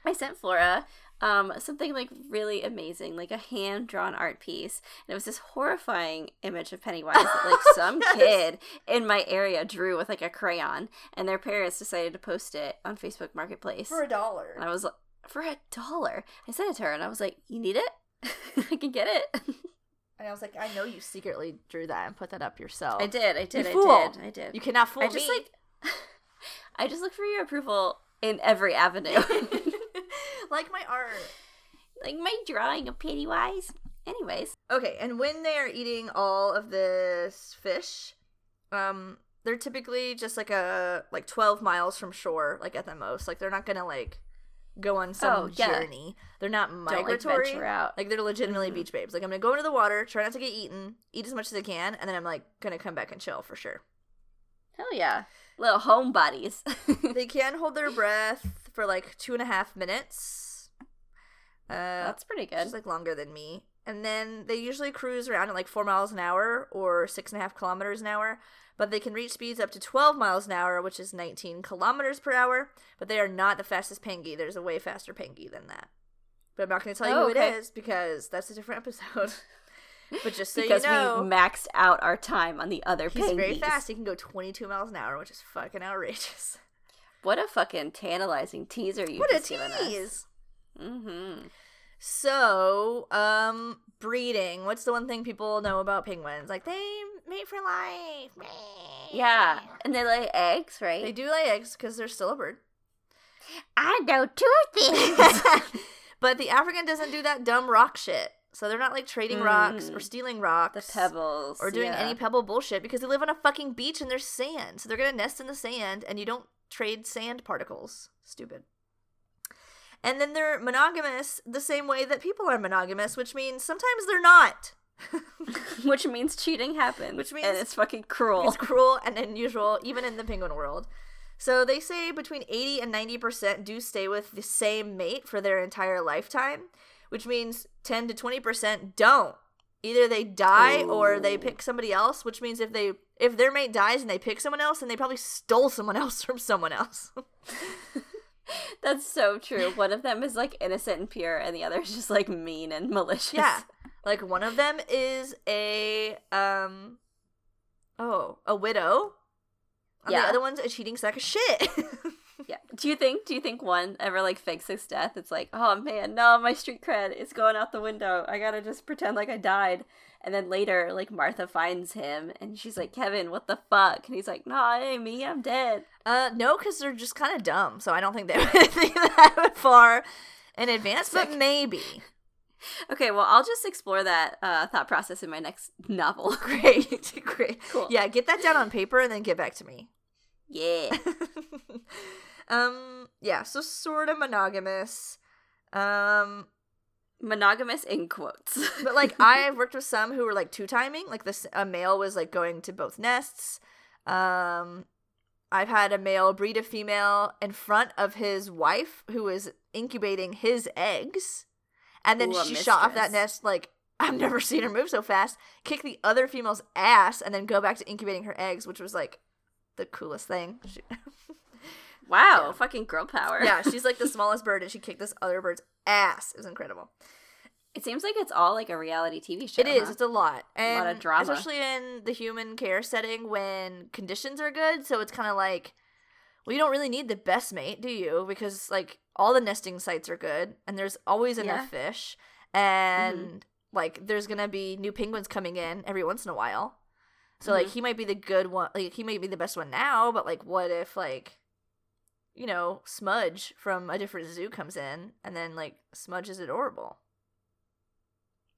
I sent Flora um, something, like, really amazing, like a hand-drawn art piece, and it was this horrifying image of Pennywise that, like, some yes. kid in my area drew with, like, a crayon, and their parents decided to post it on Facebook Marketplace. For a dollar. And I was like, for a dollar. I sent it to her and I was like, you need it? I can get it. And I was like, I know you secretly drew that and put that up yourself. I did, I did, you I fool. did, I did. You cannot fool I me. Just, like, I just look for your approval in every avenue. Like my art. Like my drawing of Pennywise. Anyways. Okay, and when they are eating all of this fish, um, they're typically just like a, like twelve miles from shore, like at the most. Like they're not gonna like go on some oh, yeah. journey. They're not migratory. Don't, like, out. Like they're legitimately mm-hmm. beach babes. Like I'm gonna go into the water, try not to get eaten, eat as much as I can, and then I'm like gonna come back and chill for sure. Hell yeah, little homebodies. They can hold their breath for like two and a half minutes. Uh, That's pretty good. Just like longer than me. And then they usually cruise around at like four miles an hour or six and a half kilometers an hour. But they can reach speeds up to twelve miles an hour, which is nineteen kilometers per hour. But they are not the fastest penguin. There's a way faster penguin than that. But I'm not going to tell you oh, who okay. it is because that's a different episode. But just so you know. Because we maxed out our time on the other penguins. He's very fast. He can go twenty-two miles an hour, which is fucking outrageous. What a fucking tantalizing teaser you've just given us. What a tease! Mm-hmm. So, um, breeding. What's the one thing people know about penguins? Like, they mate for life. Yeah. And they lay eggs, right? They do lay eggs because they're still a bird. I know two things. But the African doesn't do that dumb rock shit. So they're not, like, trading mm. rocks or stealing rocks. The pebbles. Or doing yeah. any pebble bullshit because they live on a fucking beach and there's sand. So they're going to nest in the sand and you don't trade sand particles. Stupid. And then they're monogamous the same way that people are monogamous, which means sometimes they're not. Which means cheating happens. Which means and it's fucking cruel. It's cruel and unusual, even in the penguin world. So they say between eighty and ninety percent do stay with the same mate for their entire lifetime, which means ten to twenty percent don't. Either they die Ooh. Or they pick somebody else, which means if they if their mate dies and they pick someone else, then they probably stole someone else from someone else. That's so true. One of them is, like, innocent and pure, and the other is just, like, mean and malicious. Yeah. Like, one of them is a, um, oh, a widow. And yeah. the other one's a cheating sack of shit. Yeah. Do you think, do you think one ever, like, fakes his death? It's like, oh, man, no, my street cred is going out the window. I gotta just pretend like I died. And then later, like, Martha finds him, and she's like, Kevin, what the fuck? And he's like, nah, it ain't me, I'm dead. Uh, no, because they're just kind of dumb, so I don't think they would think that far in advance, Sick. But maybe. Okay, well, I'll just explore that uh, thought process in my next novel. Great, great. Cool. Yeah, get that down on paper and then get back to me. Yeah. um, yeah, so sort of monogamous. Um... Monogamous in quotes. But, like, I've worked with some who were, like, two-timing. Like, this a male was, like, going to both nests. Um, I've had a male breed a female in front of his wife who was incubating his eggs. And then Ooh, she shot off that nest, like, I've never seen her move so fast. Kick the other female's ass and then go back to incubating her eggs, which was, like, the coolest thing. She- Wow, yeah. Fucking girl power. Yeah, she's like the smallest bird and she kicked this other bird's ass. It was incredible. It seems like it's all like a reality T V show. It is. Huh? It's a lot. And a lot of drama. Especially in the human care setting when conditions are good. So it's kind of like, well, you don't really need the best mate, do you? Because like all the nesting sites are good and there's always enough yeah. fish. And mm-hmm. like there's going to be new penguins coming in every once in a while. So mm-hmm. like he might be the good one. Like he might be the best one now. But like what if like. You know, Smudge from a different zoo comes in, and then, like, Smudge is adorable.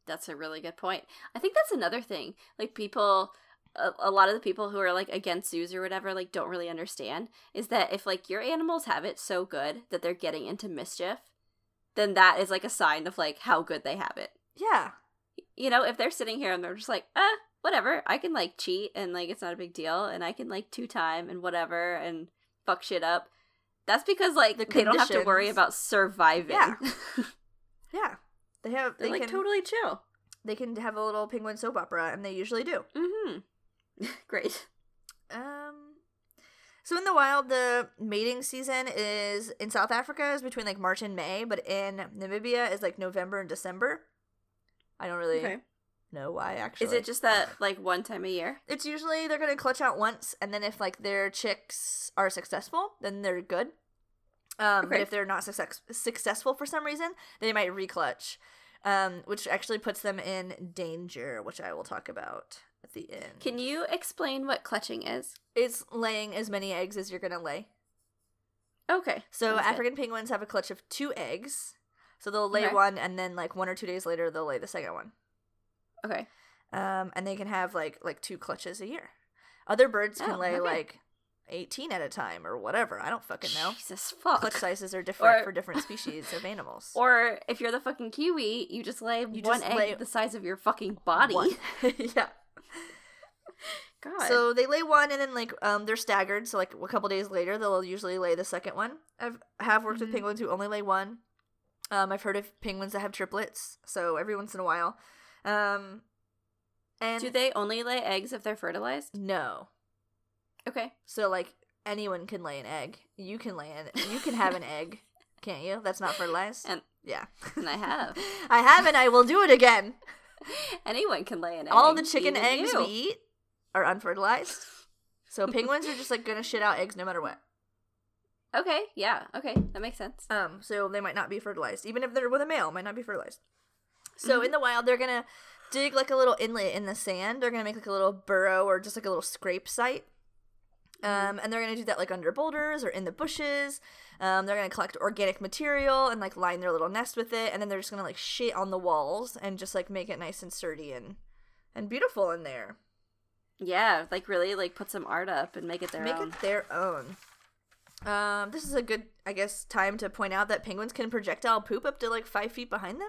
That's a really good point. I think that's another thing. Like, people, a, a lot of the people who are, like, against zoos or whatever, like, don't really understand is that if, like, your animals have it so good that they're getting into mischief, then that is, like, a sign of, like, how good they have it. Yeah. You know, if they're sitting here and they're just like, ah, whatever, I can, like, cheat, and, like, it's not a big deal, and I can, like, two-time and whatever, and fuck shit up. That's because, like, the they don't have to worry about surviving. Yeah. yeah. They have, they They're, like, can, totally chill. They can have a little penguin soap opera, and they usually do. Mm-hmm. Great. Um, so in the wild, the mating season is, in South Africa, is between, like, March and May, but in Namibia is, like, November and December. I don't really okay. know why, actually. Is it just that, like, one time a year? It's usually they're going to clutch out once, and then if, like, their chicks are successful, then they're good. Um, okay. But if they're not success- successful for some reason, they might re-clutch, um, which actually puts them in danger, which I will talk about at the end. Can you explain what clutching is? It's laying as many eggs as you're going to lay. Okay. So That's African good. Penguins have a clutch of two eggs, so they'll lay okay. one, and then, like, one or two days later, they'll lay the second one. Okay. Um, and they can have, like, like two clutches a year. Other birds can oh, lay, okay. like, eighteen at a time or whatever. I don't fucking know. Jesus fuck. Clutch sizes are different or, for different species of animals. Or if you're the fucking kiwi, you just lay you one just egg lay the size of your fucking body. yeah. God. So they lay one, and then, like, um, they're staggered. So, like, a couple days later, they'll usually lay the second one. I have worked mm-hmm. with penguins who only lay one. Um, I've heard of penguins that have triplets. So every once in a while... Um, and do they only lay eggs if they're fertilized? No. Okay. So, like, anyone can lay an egg. You can lay an you can have an egg, can't you? That's not fertilized. And yeah. And I have. I have, and I will do it again. Anyone can lay an egg. All the chicken eggs you. we eat are unfertilized. So penguins are just like gonna shit out eggs no matter what. Okay, yeah, okay, that makes sense. Um, so they might not be fertilized, even if they're with a male, might not be fertilized. So mm-hmm. in the wild, they're gonna dig like a little inlet in the sand. They're gonna make like a little burrow or just like a little scrape site. Um, and they're gonna do that like under boulders or in the bushes. Um, they're gonna collect organic material and like line their little nest with it, and then they're just gonna like shit on the walls and just like make it nice and sturdy and and beautiful in there. Yeah, like really like put some art up and make it their make own. Make it their own. Um, this is a good, I guess, time to point out that penguins can projectile poop up to, like, five feet behind them.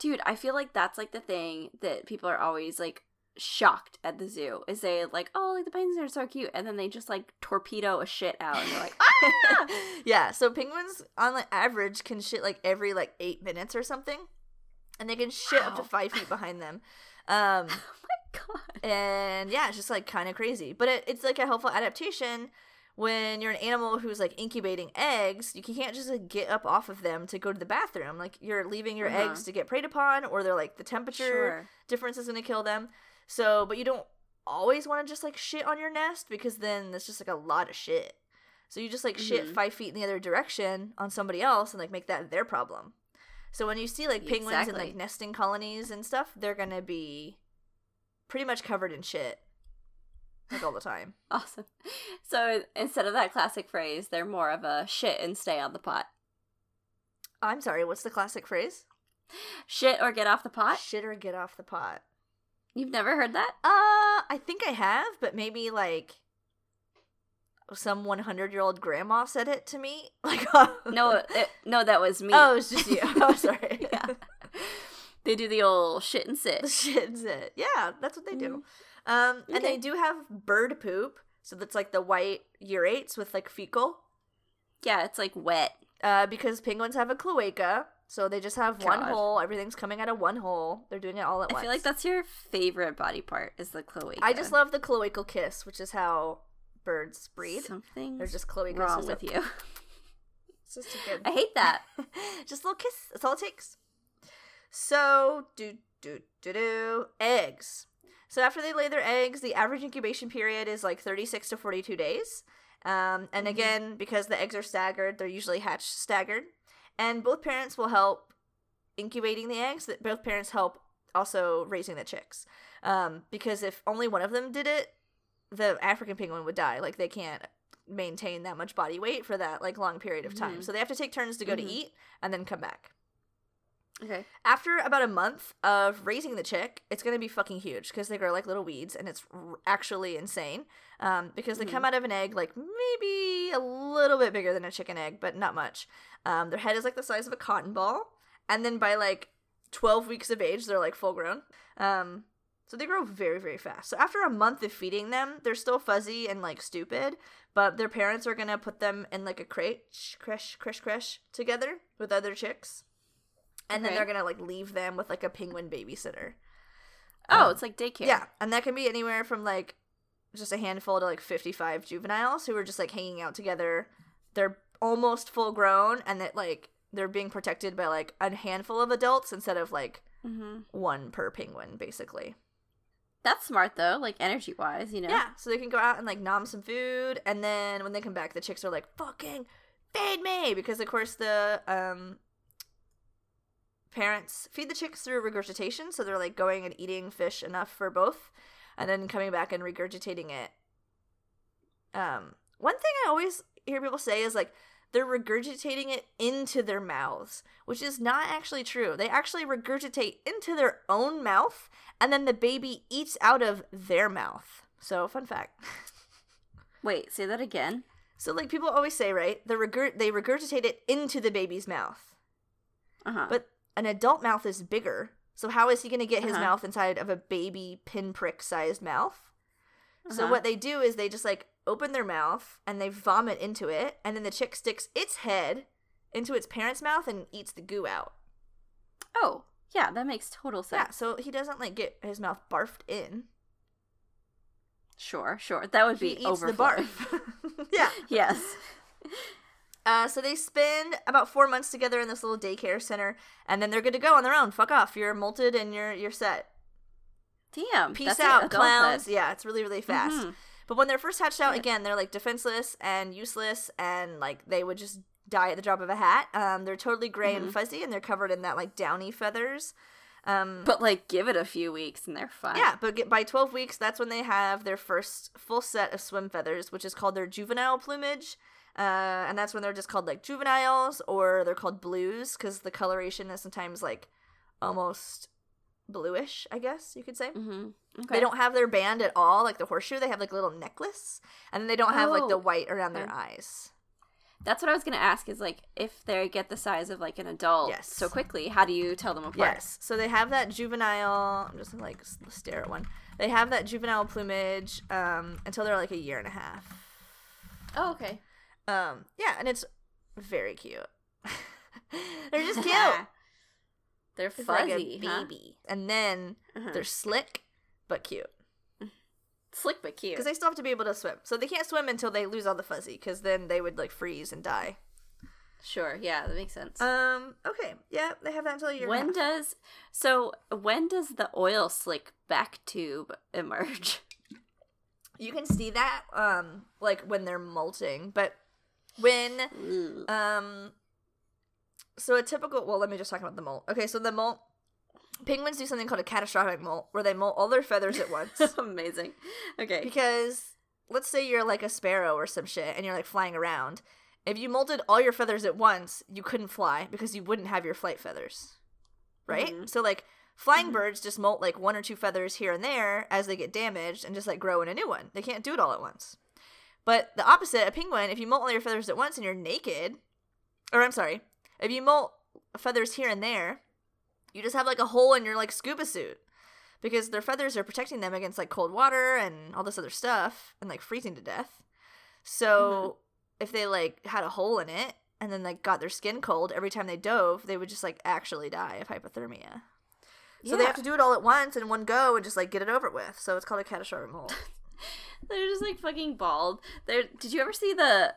Dude, I feel like that's, like, the thing that people are always, like, shocked at the zoo. Is they, like, oh, like, the penguins are so cute. And then they just, like, torpedo a shit out. And they're like, ah! Yeah, so penguins, on like, average, can shit, like, every, like, eight minutes or something. And they can shit wow. up to five feet behind them. Um, oh, my God. And, yeah, it's just, like, kind of crazy. But it, it's, like, a helpful adaptation. When you're an animal who's, like, incubating eggs, you can't just, like, get up off of them to go to the bathroom. Like, you're leaving your uh-huh. eggs to get preyed upon, or they're, like, the temperature sure. difference is going to kill them. So, but you don't always want to just, like, shit on your nest, because then it's just, like, a lot of shit. So you just, like, mm-hmm. shit five feet in the other direction on somebody else and, like, make that their problem. So when you see, like, penguins exactly. in, like, nesting colonies and stuff, they're going to be pretty much covered in shit. Like, all the time. Awesome. So, instead of that classic phrase, they're more of a shit and stay on the pot. I'm sorry, what's the classic phrase? Shit or get off the pot? Shit or get off the pot. You've never heard that? Uh, I think I have, but maybe, like, some one hundred-year-old grandma said it to me. Like, no, it, no, that was me. Oh, it was just you. Oh, sorry. Yeah. They do the old shit and sit. The shit and sit. Yeah, that's what they do. Mm-hmm. Um, and okay. they do have bird poop, so that's, like, the white urates with, like, fecal. Yeah, it's, like, wet. Uh, because penguins have a cloaca, so they just have God. one hole. Everything's coming out of one hole. They're doing it all at I once. I feel like that's your favorite body part, is the cloaca. I just love the cloacal kiss, which is how birds breed. Something's They're just cloaca wrong with you. It's just too good. I hate that. Just a little kiss. That's all it takes. So, do-do-do-do, eggs. So after they lay their eggs, the average incubation period is like thirty-six to forty-two days. Um, and again, because the eggs are staggered, they're usually hatched staggered. And both parents will help incubating the eggs. That both parents help also raising the chicks. Um, because if only one of them did it, the African penguin would die. Like, they can't maintain that much body weight for that, like, long period of time. Mm-hmm. So they have to take turns to go mm-hmm. to eat and then come back. Okay. After about a month of raising the chick, it's going to be fucking huge because they grow like little weeds, and it's r- actually insane um, because they mm-hmm. come out of an egg like maybe a little bit bigger than a chicken egg, but not much. Um, their head is like the size of a cotton ball, and then by like twelve weeks of age, they're like full grown. Um, so they grow very, very fast. So after a month of feeding them, they're still fuzzy and like stupid, but their parents are going to put them in like a crate, crash, crash, crash together with other chicks. And okay. then they're going to, like, leave them with, like, a penguin babysitter. Oh, um, it's like daycare. Yeah, and that can be anywhere from, like, just a handful to, like, fifty-five juveniles who are just, like, hanging out together. They're almost full grown, and that, like, they're being protected by, like, a handful of adults instead of, like, mm-hmm. one per penguin, basically. That's smart, though, like, energy-wise, you know? Yeah, so they can go out and, like, nom some food, and then when they come back, the chicks are like, fucking feed me! Because, of course, the, um... parents feed the chicks through regurgitation, so they're like going and eating fish enough for both and then coming back and regurgitating it. Um, one thing I always hear people say is like they're regurgitating it into their mouths, which is not actually true. They actually regurgitate into their own mouth and then the baby eats out of their mouth. So, fun fact. Wait, say that again. So like people always say, right, the regurg- they regurgitate it into the baby's mouth. Uh-huh. But an adult mouth is bigger, so how is he going to get his uh-huh. mouth inside of a baby pinprick-sized mouth? Uh-huh. So what they do is they just, like, open their mouth, and they vomit into it, and then the chick sticks its head into its parents' mouth and eats the goo out. Oh, yeah, that makes total sense. Yeah, so he doesn't, like, get his mouth barfed in. Sure, sure. That would be overflowing. He eats the barf. Yeah. Yes. Uh, so they spend about four months together in this little daycare center, and then they're good to go on their own. Fuck off. You're molted and you're you're set. Damn. Peace out, clowns. Yeah, it's really, really fast. Mm-hmm. But when they're first hatched out, again, they're, like, defenseless and useless, and, like, they would just die at the drop of a hat. Um, they're totally gray mm-hmm. and fuzzy, and they're covered in that, like, downy feathers. Um, but, like, give it a few weeks, and they're fine. Yeah, but get, by twelve weeks, that's when they have their first full set of swim feathers, which is called their juvenile plumage. Uh, and that's when they're just called, like, juveniles, or they're called blues, because the coloration is sometimes, like, almost bluish, I guess you could say. Mm-hmm. Okay. They don't have their band at all, like the horseshoe. They have, like, a little necklace, and then they don't have, oh, like, the white around okay. their eyes. That's what I was going to ask, is, like, if they get the size of, like, an adult yes. so quickly, how do you tell them apart? Yes. So they have that juvenile, I'm just going to, like, stare at one. They have that juvenile plumage um, until they're, like, a year and a half. Oh, okay. Um, yeah, and it's very cute. They're just cute. They're fuzzy, it's like a baby. Huh? And then uh-huh. they're slick but cute. Slick but cute. Because they still have to be able to swim. So they can't swim until they lose all the fuzzy, because then they would, like, freeze and die. Sure, yeah, that makes sense. Um, okay, yeah, they have that until a year When does, so when does the oil slick back tube emerge? You can see that, um, like, when they're molting, but when, mm. um, so a typical, well, let me just talk about the molt. Okay, so the molt, penguins do something called a catastrophic molt, where they molt all their feathers at once. Amazing. Okay. Because let's say you're, like, a sparrow or some shit, and you're, like, flying around. If you molted all your feathers at once, you couldn't fly, because you wouldn't have your flight feathers, right? Mm-hmm. So, like, flying mm-hmm. birds just molt, like, one or two feathers here and there as they get damaged and just, like, grow in a new one. They can't do it all at once. But the opposite, a penguin, if you molt all your feathers at once and you're naked, or I'm sorry, if you molt feathers here and there, you just have, like, a hole in your, like, scuba suit, because their feathers are protecting them against, like, cold water and all this other stuff and, like, freezing to death. So mm-hmm. if they, like, had a hole in it and then, like, got their skin cold every time they dove, they would just, like, actually die of hypothermia. So yeah. they have to do it all at once in one go and just, like, get it over with. So it's called a catastrophic molt. They're just, like, fucking bald. They're, did you ever see the,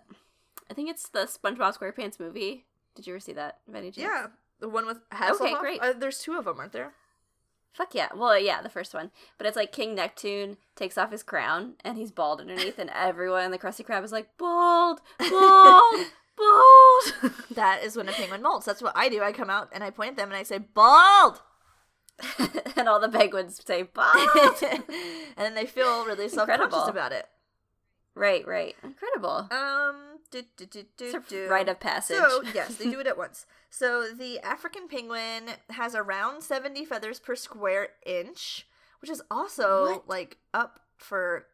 I think it's the SpongeBob SquarePants movie? Did you ever see that by any chance? Yeah. The one with Hasselhoff? Okay, great. Uh, there's two of them, aren't there? Fuck yeah. Well, yeah, the first one. But it's, like, King Neptune takes off his crown, and he's bald underneath, and everyone in the Krusty Krab is like, bald, bald, bald. That is when a penguin molts. That's what I do. I come out, and I point at them, and I say, bald. And all the penguins say, bald. And then they feel really self-conscious Incredible. about it. Right, right. Incredible. Um, do, do, do, do, do. Rite of passage. So, yes, they do it at once. So, the African penguin has around seventy feathers per square inch, which is also, what? like, up for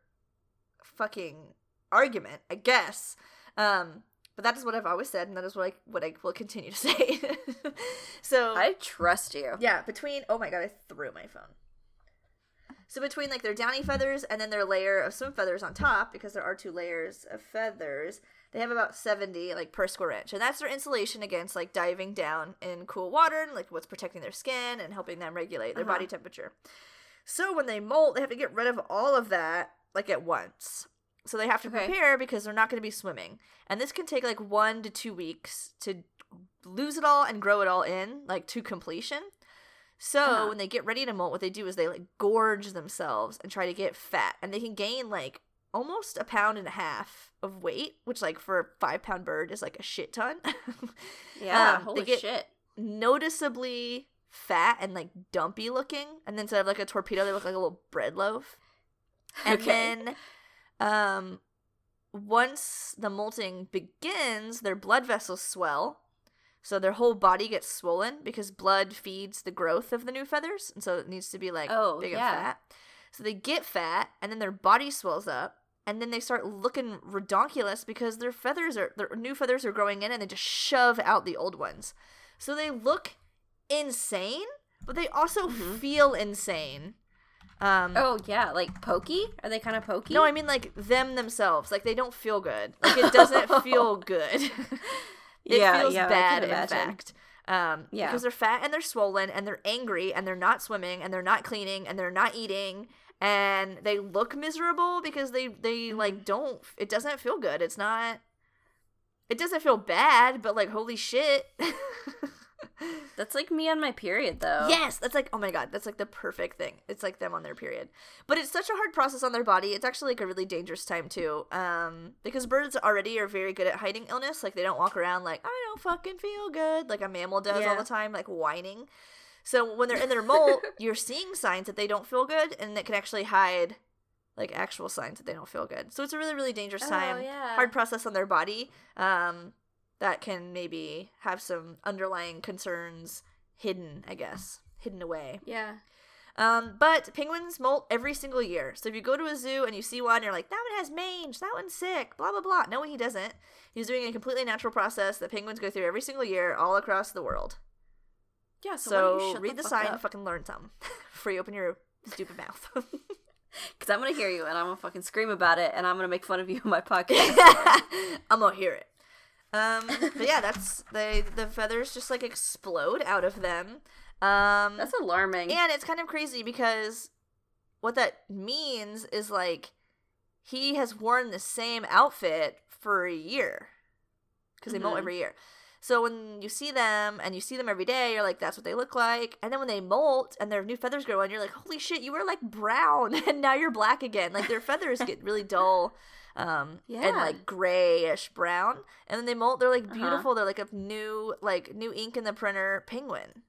fucking argument, I guess. Um, but that is what I've always said, and that is what I, what I will continue to say. So I trust you. Yeah, between, oh my god, I threw my phone. So between, like, their downy feathers and then their layer of swim feathers on top, because there are two layers of feathers, they have about seventy, like, per square inch. And that's their insulation against, like, diving down in cool water and, like, what's protecting their skin and helping them regulate their uh-huh. body temperature. So when they molt, they have to get rid of all of that, like, at once. So they have to okay. prepare, because they're not going to be swimming. And this can take, like, one to two weeks to lose it all and grow it all in, like, to completion. So, uh-huh. when they get ready to molt, what they do is they, like, gorge themselves and try to get fat. And they can gain, like, almost a pound and a half of weight, which, like, for a five-pound bird is, like, a shit ton. Yeah, um, holy they get shit. noticeably fat and, like, dumpy looking. And then instead of, like, a torpedo, they look like a little bread loaf. And okay. then, um, once the molting begins, their blood vessels swell. So their whole body gets swollen, because blood feeds the growth of the new feathers. And so it needs to be, like, oh, big yeah. and fat. So they get fat, and then their body swells up, and then they start looking redonkulous, because their feathers are, their new feathers are growing in, and they just shove out the old ones. So they look insane, but they also mm-hmm. feel insane. Um, oh, yeah. Like, pokey? Are they kind of pokey? No, I mean, like, them themselves. Like, they don't feel good. Like, it doesn't feel good. It yeah, feels yeah, bad, in fact. Um, yeah. Because they're fat, and they're swollen, and they're angry, and they're not swimming, and they're not cleaning, and they're not eating, and they look miserable, because they, they mm-hmm. like, don't, it doesn't feel good. It's not, it doesn't feel bad, but, like, holy shit. That's, like, me on my period, though. Yes! That's, like, oh, my God. That's, like, the perfect thing. It's, like, them on their period. But it's such a hard process on their body. It's actually, like, a really dangerous time, too. Um, because birds already are very good at hiding illness. Like, they don't walk around like, I don't fucking feel good, like a mammal does yeah. all the time, like, whining. So when they're in their molt, you're seeing signs that they don't feel good, and that can actually hide, like, actual signs that they don't feel good. So it's a really, really dangerous oh, time. Yeah. Hard process on their body. Um... That can maybe have some underlying concerns hidden, I guess. Hidden away. Yeah. Um, but penguins molt every single year. So if you go to a zoo and you see one, you're like, that one has mange, that one's sick, blah, blah, blah. No, he doesn't. He's doing a completely natural process that penguins go through every single year all across the world. Yeah, so, so why don't you shut read the, the sign up. And fucking learn something before you open your stupid mouth. Because I'm going to hear you and I'm going to fucking scream about it and I'm going to make fun of you in my podcast. I'm going to hear it. Um, but yeah, that's, they, the feathers just, like, explode out of them. Um, that's alarming. And it's kind of crazy because what that means is, like, he has worn the same outfit for a year. Because mm-hmm. they molt every year. So when you see them, and you see them every day, you're like, that's what they look like. And then when they molt, and their new feathers grow in, you're like, holy shit, you were, like, brown, and now you're black again. Like, their feathers get really dull. Um, yeah. And, like, grayish brown. And then they molt. They're, like, beautiful. Uh-huh. They're, like, a new, like, new ink in the printer penguin.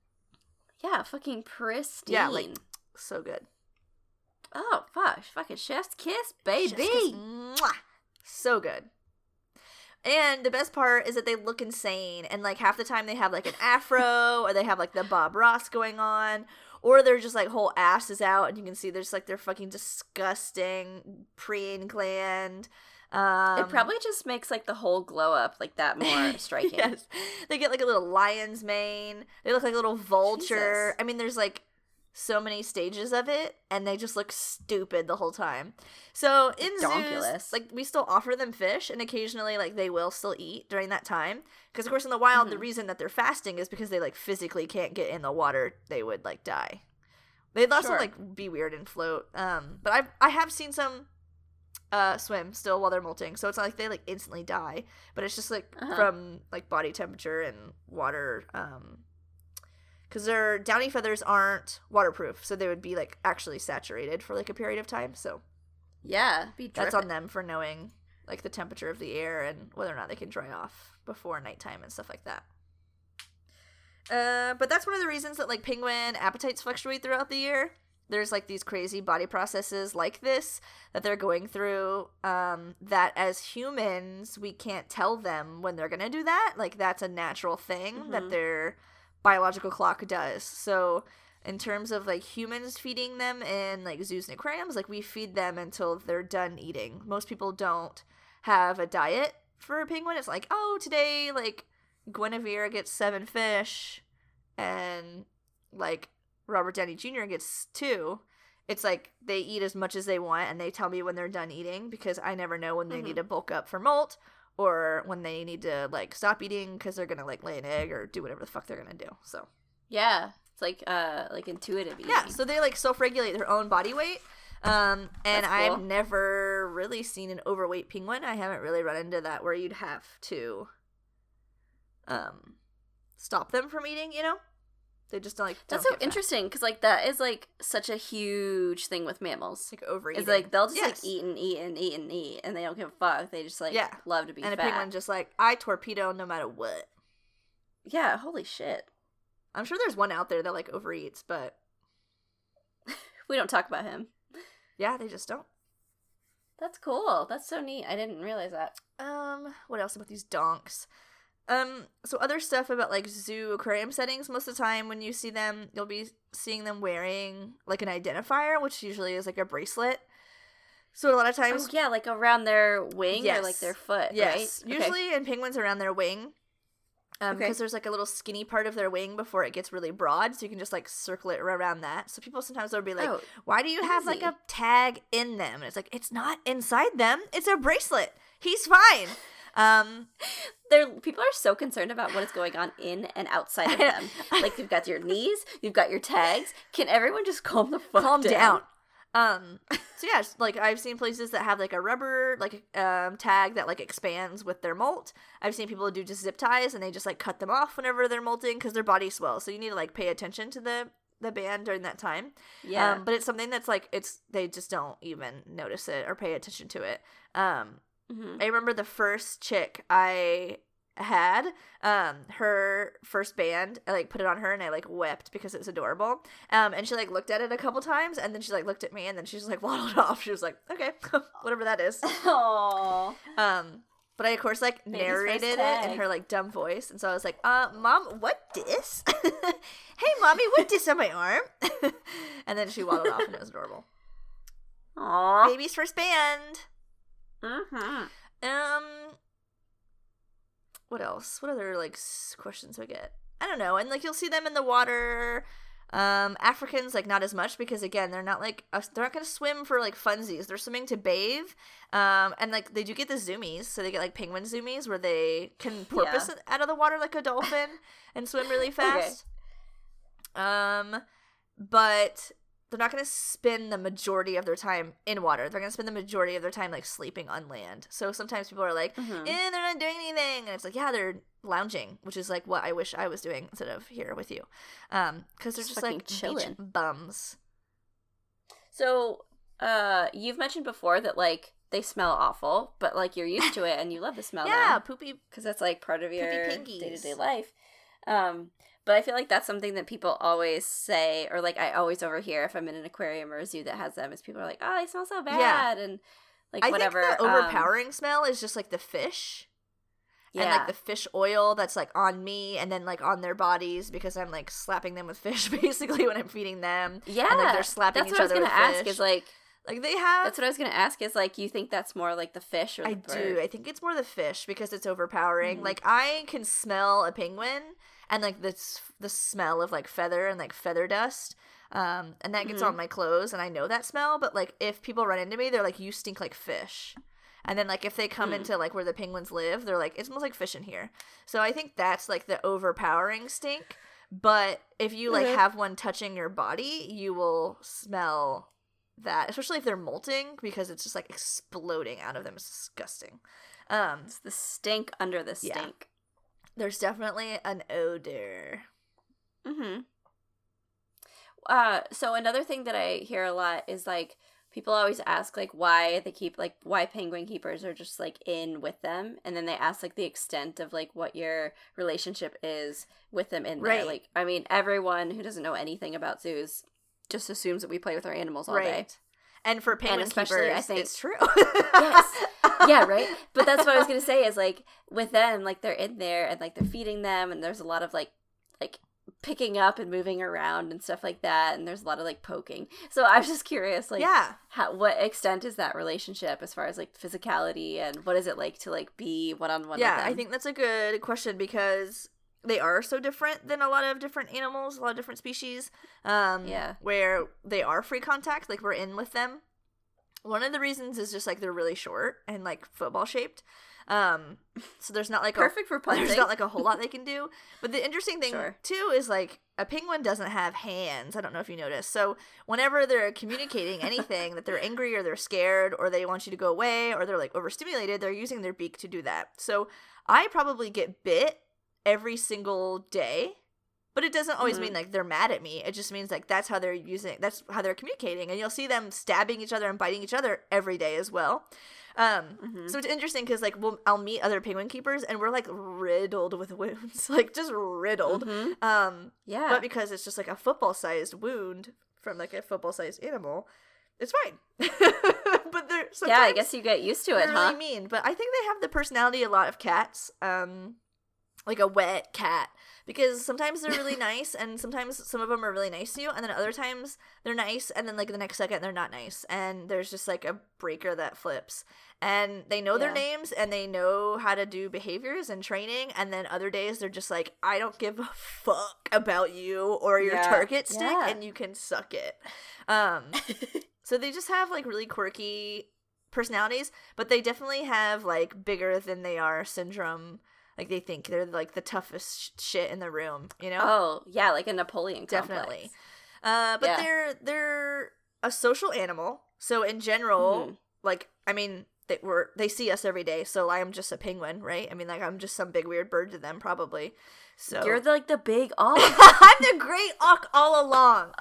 Yeah, fucking pristine. Yeah, like, so good. Oh, fuck. Fucking chef's kiss, baby. Chef's kiss. Mwah. So good. And the best part is that they look insane. And, like, half the time they have, like, an afro or they have, like, the Bob Ross going on. Or they're just, like, whole asses out, and you can see there's, like, their fucking disgusting preen gland. Um, it probably just makes, like, the whole glow up, like, that more striking. Yes. They get, like, a little lion's mane. They look like a little vulture. Jesus. I mean, there's, like, so many stages of it, and they just look stupid the whole time. So, in Donkulous. zoos, like, we still offer them fish, and occasionally, like, they will still eat during that time. Because, of course, in the wild, mm-hmm. the reason that they're fasting is because they, like, physically can't get in the water. They would, like, die. They'd also, sure. like, be weird and float. Um, but I've, I have seen some uh, swim still while they're molting. So it's not like they, like, instantly die. But it's just, like, uh-huh. from, like, body temperature and water. Because um, their downy feathers aren't waterproof. So they would be, like, actually saturated for, like, a period of time. So yeah, be that's on them for knowing, like, the temperature of the air and whether or not they can dry off before nighttime and stuff like that. Uh, but that's one of the reasons that, like, penguin appetites fluctuate throughout the year. There's, like, these crazy body processes like this that they're going through, um, that as humans, we can't tell them when they're going to do that. Like, that's a natural thing mm-hmm. that their biological clock does. So in terms of, like, humans feeding them in, like, zoos and aquariums, like, we feed them until they're done eating. Most people don't have a diet for a penguin. It's like, oh, today, like, Guinevere gets seven fish and, like, Robert Downey Junior gets two. It's like they eat as much as they want and they tell me when they're done eating because I never know when they mm-hmm. need to bulk up for molt or when they need to, like, stop eating because they're going to, like, lay an egg or do whatever the fuck they're going to do. So yeah, it's like uh, like intuitive eating. Yeah, so they, like, self-regulate their own body weight. Um, and cool. I've never really seen an overweight penguin. I haven't really run into that where you'd have to um stop them from eating, you know? They just don't, like, don't that's so interesting because, like, that is, like, such a huge thing with mammals. Like, overeating. It's like they'll just yes. like eat and eat and eat and eat and they don't give a fuck. They just, like, yeah. love to be and fat. And a penguin just, like, I torpedo no matter what. Yeah, holy shit. I'm sure there's one out there that, like, overeats, but we don't talk about him. Yeah, they just don't. That's cool. That's so neat. I didn't realize that. Um, what else about these donks? Um, so other stuff about, like, zoo aquarium settings. Most of the time when you see them, you'll be seeing them wearing, like, an identifier, which usually is, like, a bracelet. So a lot of times... Oh, yeah, like, around their wing yes. or, like, their foot, yes. right? Usually okay. in penguins around their wing. Um, because okay. there's, like, a little skinny part of their wing before it gets really broad, so you can just, like, circle it around that. So people sometimes will be like, oh, why do you have, easy. like, a tag in them? And it's like, it's not inside them. It's a bracelet. He's fine. Um, they're, people are so concerned about what is going on in and outside of them. Like, you've got your knees. You've got your tags. Can everyone just calm the fuck calm down? Calm down. Um, so yeah, like I've seen places that have like a rubber like um tag that like expands with their molt. I've seen people do just zip ties and they just like cut them off whenever they're molting because their body swells. So you need to like pay attention to the the band during that time. Yeah. Um, but it's something that's like it's they just don't even notice it or pay attention to it. Um, mm-hmm. I remember the first chick I had, um, her first band, I like put it on her and I like wept because it's adorable. Um, and she like looked at it a couple times and then she like looked at me and then she just like waddled off. She was like, okay, whatever that is. Aww. Um, but I of course like narrated it in her like dumb voice. And so I was like, uh, mom, what dis? Hey mommy, what dis on my arm? And then she waddled off and it was adorable. Aww. Baby's first band. Mm-hmm. Um, What else? What other, like, questions do I get? I don't know. And, like, you'll see them in the water. Um, Africans, like, not as much because, again, they're not, like, uh, they're not going to swim for, like, funsies. They're swimming to bathe. Um, and, like, they do get the zoomies. So they get, like, penguin zoomies where they can porpoise yeah. out of the water like a dolphin and swim really fast. Okay. Um, but they're not going to spend the majority of their time in water. They're going to spend the majority of their time, like, sleeping on land. So sometimes people are like, mm-hmm. eh, they're not doing anything. And it's like, yeah, they're lounging, which is, like, what I wish I was doing instead of here with you. Um, because they're just, just like, chilling bums. So uh, you've mentioned before that, like, they smell awful, but, like, you're used to it and you love the smell. Yeah, now, poopy. Because that's, like, part of your day-to-day life. Um But I feel like that's something that people always say, or, like, I always overhear if I'm in an aquarium or a zoo that has them, is people are like, oh, they smell so bad, yeah. and, like, I whatever. I think the overpowering um, smell is just, like, the fish. Yeah. And, like, the fish oil that's, like, on me and then, like, on their bodies because I'm, like, slapping them with fish, basically, when I'm feeding them. Yeah. And, like, they're slapping each other with fish. That's what I was going to ask is, like, like, they have... That's what I was going to ask is, like, you think that's more, like, the fish or the I bird? I do. I think it's more the fish because it's overpowering. Mm-hmm. Like, I can smell a penguin... And, like, this, the smell of, like, feather and, like, feather dust. Um, and that gets mm-hmm. on my clothes, and I know that smell. But, like, if people run into me, they're like, you stink like fish. And then, like, if they come mm-hmm. into, like, where the penguins live, they're like, it smells like fish in here. So I think that's, like, the overpowering stink. But if you, like, mm-hmm. have one touching your body, you will smell that. Especially if they're molting, because it's just, like, exploding out of them. It's disgusting. Um, it's the stink under the stink. Yeah. There's definitely an odor. Mm-hmm. Uh, so another thing that I hear a lot is, like, people always ask, like, why they keep, like, why penguin keepers are just, like, in with them. And then they ask, like, the extent of, like, what your relationship is with them in there. Right. Like, I mean, everyone who doesn't know anything about zoos just assumes that we play with our animals all right. day. And for penguin and keepers, I think, it's true. Yes. Yeah, right? But that's what I was going to say is, like, with them, like, they're in there and, like, they're feeding them and there's a lot of, like, like picking up and moving around and stuff like that, and there's a lot of, like, poking. So I was just curious, like, yeah. how, what extent is that relationship as far as, like, physicality and what is it like to, like, be one-on-one yeah, with them? Yeah, I think that's a good question because they are so different than a lot of different animals, a lot of different species, um, yeah. where they are free contact, like, we're in with them. One of the reasons is just, like, they're really short and, like, football-shaped. Um, so there's not, like, perfect a, for punting. There's not, like, a whole lot they can do. But the interesting thing, sure. too, is, like, a penguin doesn't have hands. I don't know if you noticed. So whenever they're communicating anything, that they're angry or they're scared or they want you to go away or they're, like, overstimulated, they're using their beak to do that. So I probably get bit every single day. But it doesn't always mm-hmm. mean, like, they're mad at me. It just means, like, that's how they're using – that's how they're communicating. And you'll see them stabbing each other and biting each other every day as well. Um, mm-hmm. So it's interesting because, like, we'll, I'll meet other penguin keepers and we're, like, riddled with wounds. Like, just riddled. Mm-hmm. Um, yeah. But because it's just, like, a football-sized wound from, like, a football-sized animal, it's fine. But they're – yeah, I guess you get used to it, really huh? They're really mean. But I think they have the personality a lot of cats. Um Like a wet cat. Because sometimes they're really nice and sometimes some of them are really nice to you and then other times they're nice and then like the next second they're not nice and there's just like a breaker that flips. And they know yeah. their names and they know how to do behaviors and training and then other days they're just like, I don't give a fuck about you or your yeah. target stick yeah. and you can suck it. Um, so they just have like really quirky personalities, but they definitely have like bigger than they are syndrome. Like, they think they're, like, the toughest sh- shit in the room, you know? Oh, yeah, like a Napoleon complex. Definitely. Uh, but yeah. they're, they're a social animal. So in general, mm-hmm. like, I mean, they were they see us every day, so I am just a penguin, right? I mean, like, I'm just some big weird bird to them, probably. So you're the, like the big auk. I'm the great auk all along.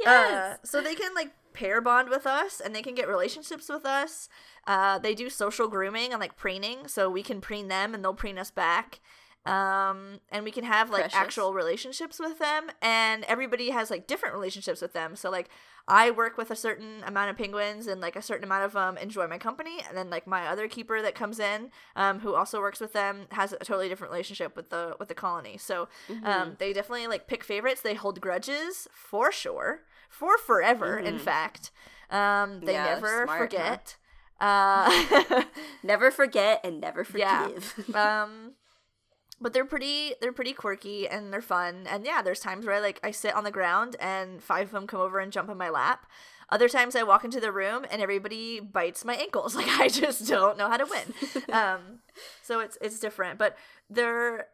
Yes. Uh, so they can like pair bond with us, and they can get relationships with us. Uh, they do social grooming and like preening, so we can preen them, and they'll preen us back. Um, and we can have like Precious. actual relationships with them, and everybody has like different relationships with them. So like I work with a certain amount of penguins, and like a certain amount of them um, enjoy my company. And then like my other keeper that comes in, um, who also works with them, has a totally different relationship with the, with the colony. So, mm-hmm. um, they definitely like pick favorites. They hold grudges for sure, for forever. Mm-hmm. In fact, um, they yeah, never smart, forget, huh? uh, never forget and never forgive. Yeah. Um, But they're pretty, they're pretty quirky, and they're fun. And yeah, there's times where I, like, I sit on the ground and five of them come over and jump on my lap. Other times I walk into the room and everybody bites my ankles. Like, I just don't know how to win. um, so it's it's different. But they're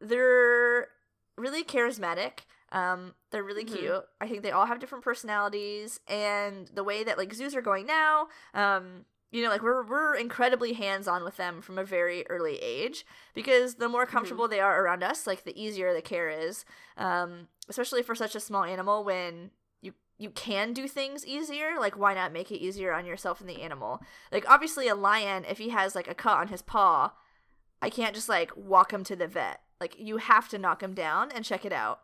they're really charismatic. Um, they're really mm-hmm. cute. I think they all have different personalities. And the way that, like, zoos are going now, um, you know, like, we're we're incredibly hands-on with them from a very early age, because the more comfortable mm-hmm. they are around us, like, the easier the care is, um, especially for such a small animal when you, you can do things easier. Like, why not make it easier on yourself and the animal? Like, obviously a lion, if he has, like, a cut on his paw, I can't just, like, walk him to the vet. Like, you have to knock him down and check it out.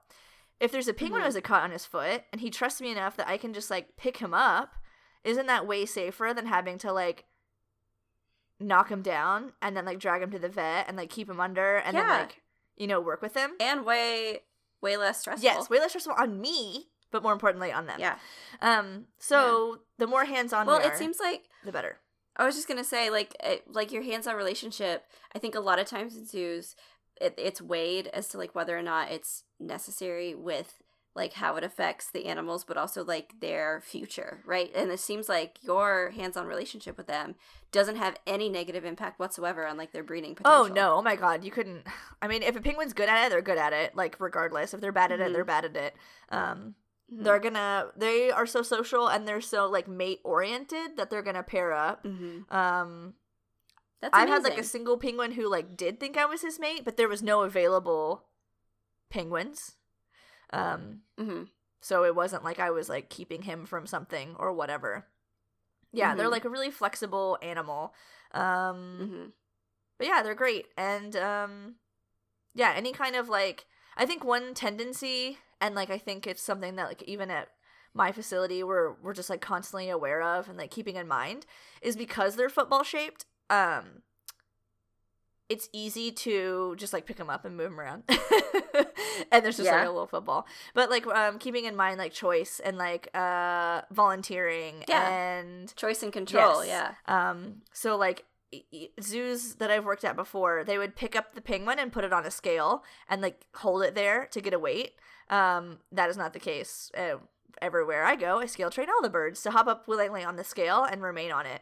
If there's a penguin mm-hmm. who has a cut on his foot and he trusts me enough that I can just, like, pick him up, isn't that way safer than having to, like, knock him down and then, like, drag him to the vet and, like, keep him under and yeah. then, like, you know, work with him? And way, way less stressful. Yes, way less stressful on me, but more importantly on them. Yeah. Um. So yeah. the more hands-on well, we are, it seems like the better. I was just going to say, like, it, like, your hands-on relationship, I think a lot of times in zoos, it, it's weighed as to, like, whether or not it's necessary with, like, how it affects the animals, but also, like, their future, right? And it seems like your hands-on relationship with them doesn't have any negative impact whatsoever on, like, their breeding potential. Oh, no. Oh, my God. You couldn't. I mean, if a penguin's good at it, they're good at it, like, regardless. If they're bad at mm-hmm. it, they're bad at it. Um, mm-hmm. They're gonna, they are so social, and they're so, like, mate-oriented that they're gonna pair up. Mm-hmm. Um, That's amazing. I've had, like, a single penguin who, like, did think I was his mate, but there was no available penguins. Um, mm-hmm. so it wasn't like I was, like, keeping him from something or whatever. Yeah, mm-hmm. they're, like, a really flexible animal. Um, mm-hmm. but yeah, they're great. And, um, yeah, any kind of, like, I think one tendency, and, like, I think it's something that, like, even at my facility we're, we're just, like, constantly aware of and, like, keeping in mind, is because they're football shaped, um, it's easy to just, like, pick them up and move them around. And there's just, yeah. like, a little football. But, like, um, keeping in mind, like, choice and, like, uh, volunteering. Yeah. And choice and control, yes. yeah. Um, so, like, zoos that I've worked at before, they would pick up the penguin and put it on a scale and, like, hold it there to get a weight. Um, that is not the case. Uh, everywhere I go, I scale train all the birds to hop up willingly on the scale and remain on it.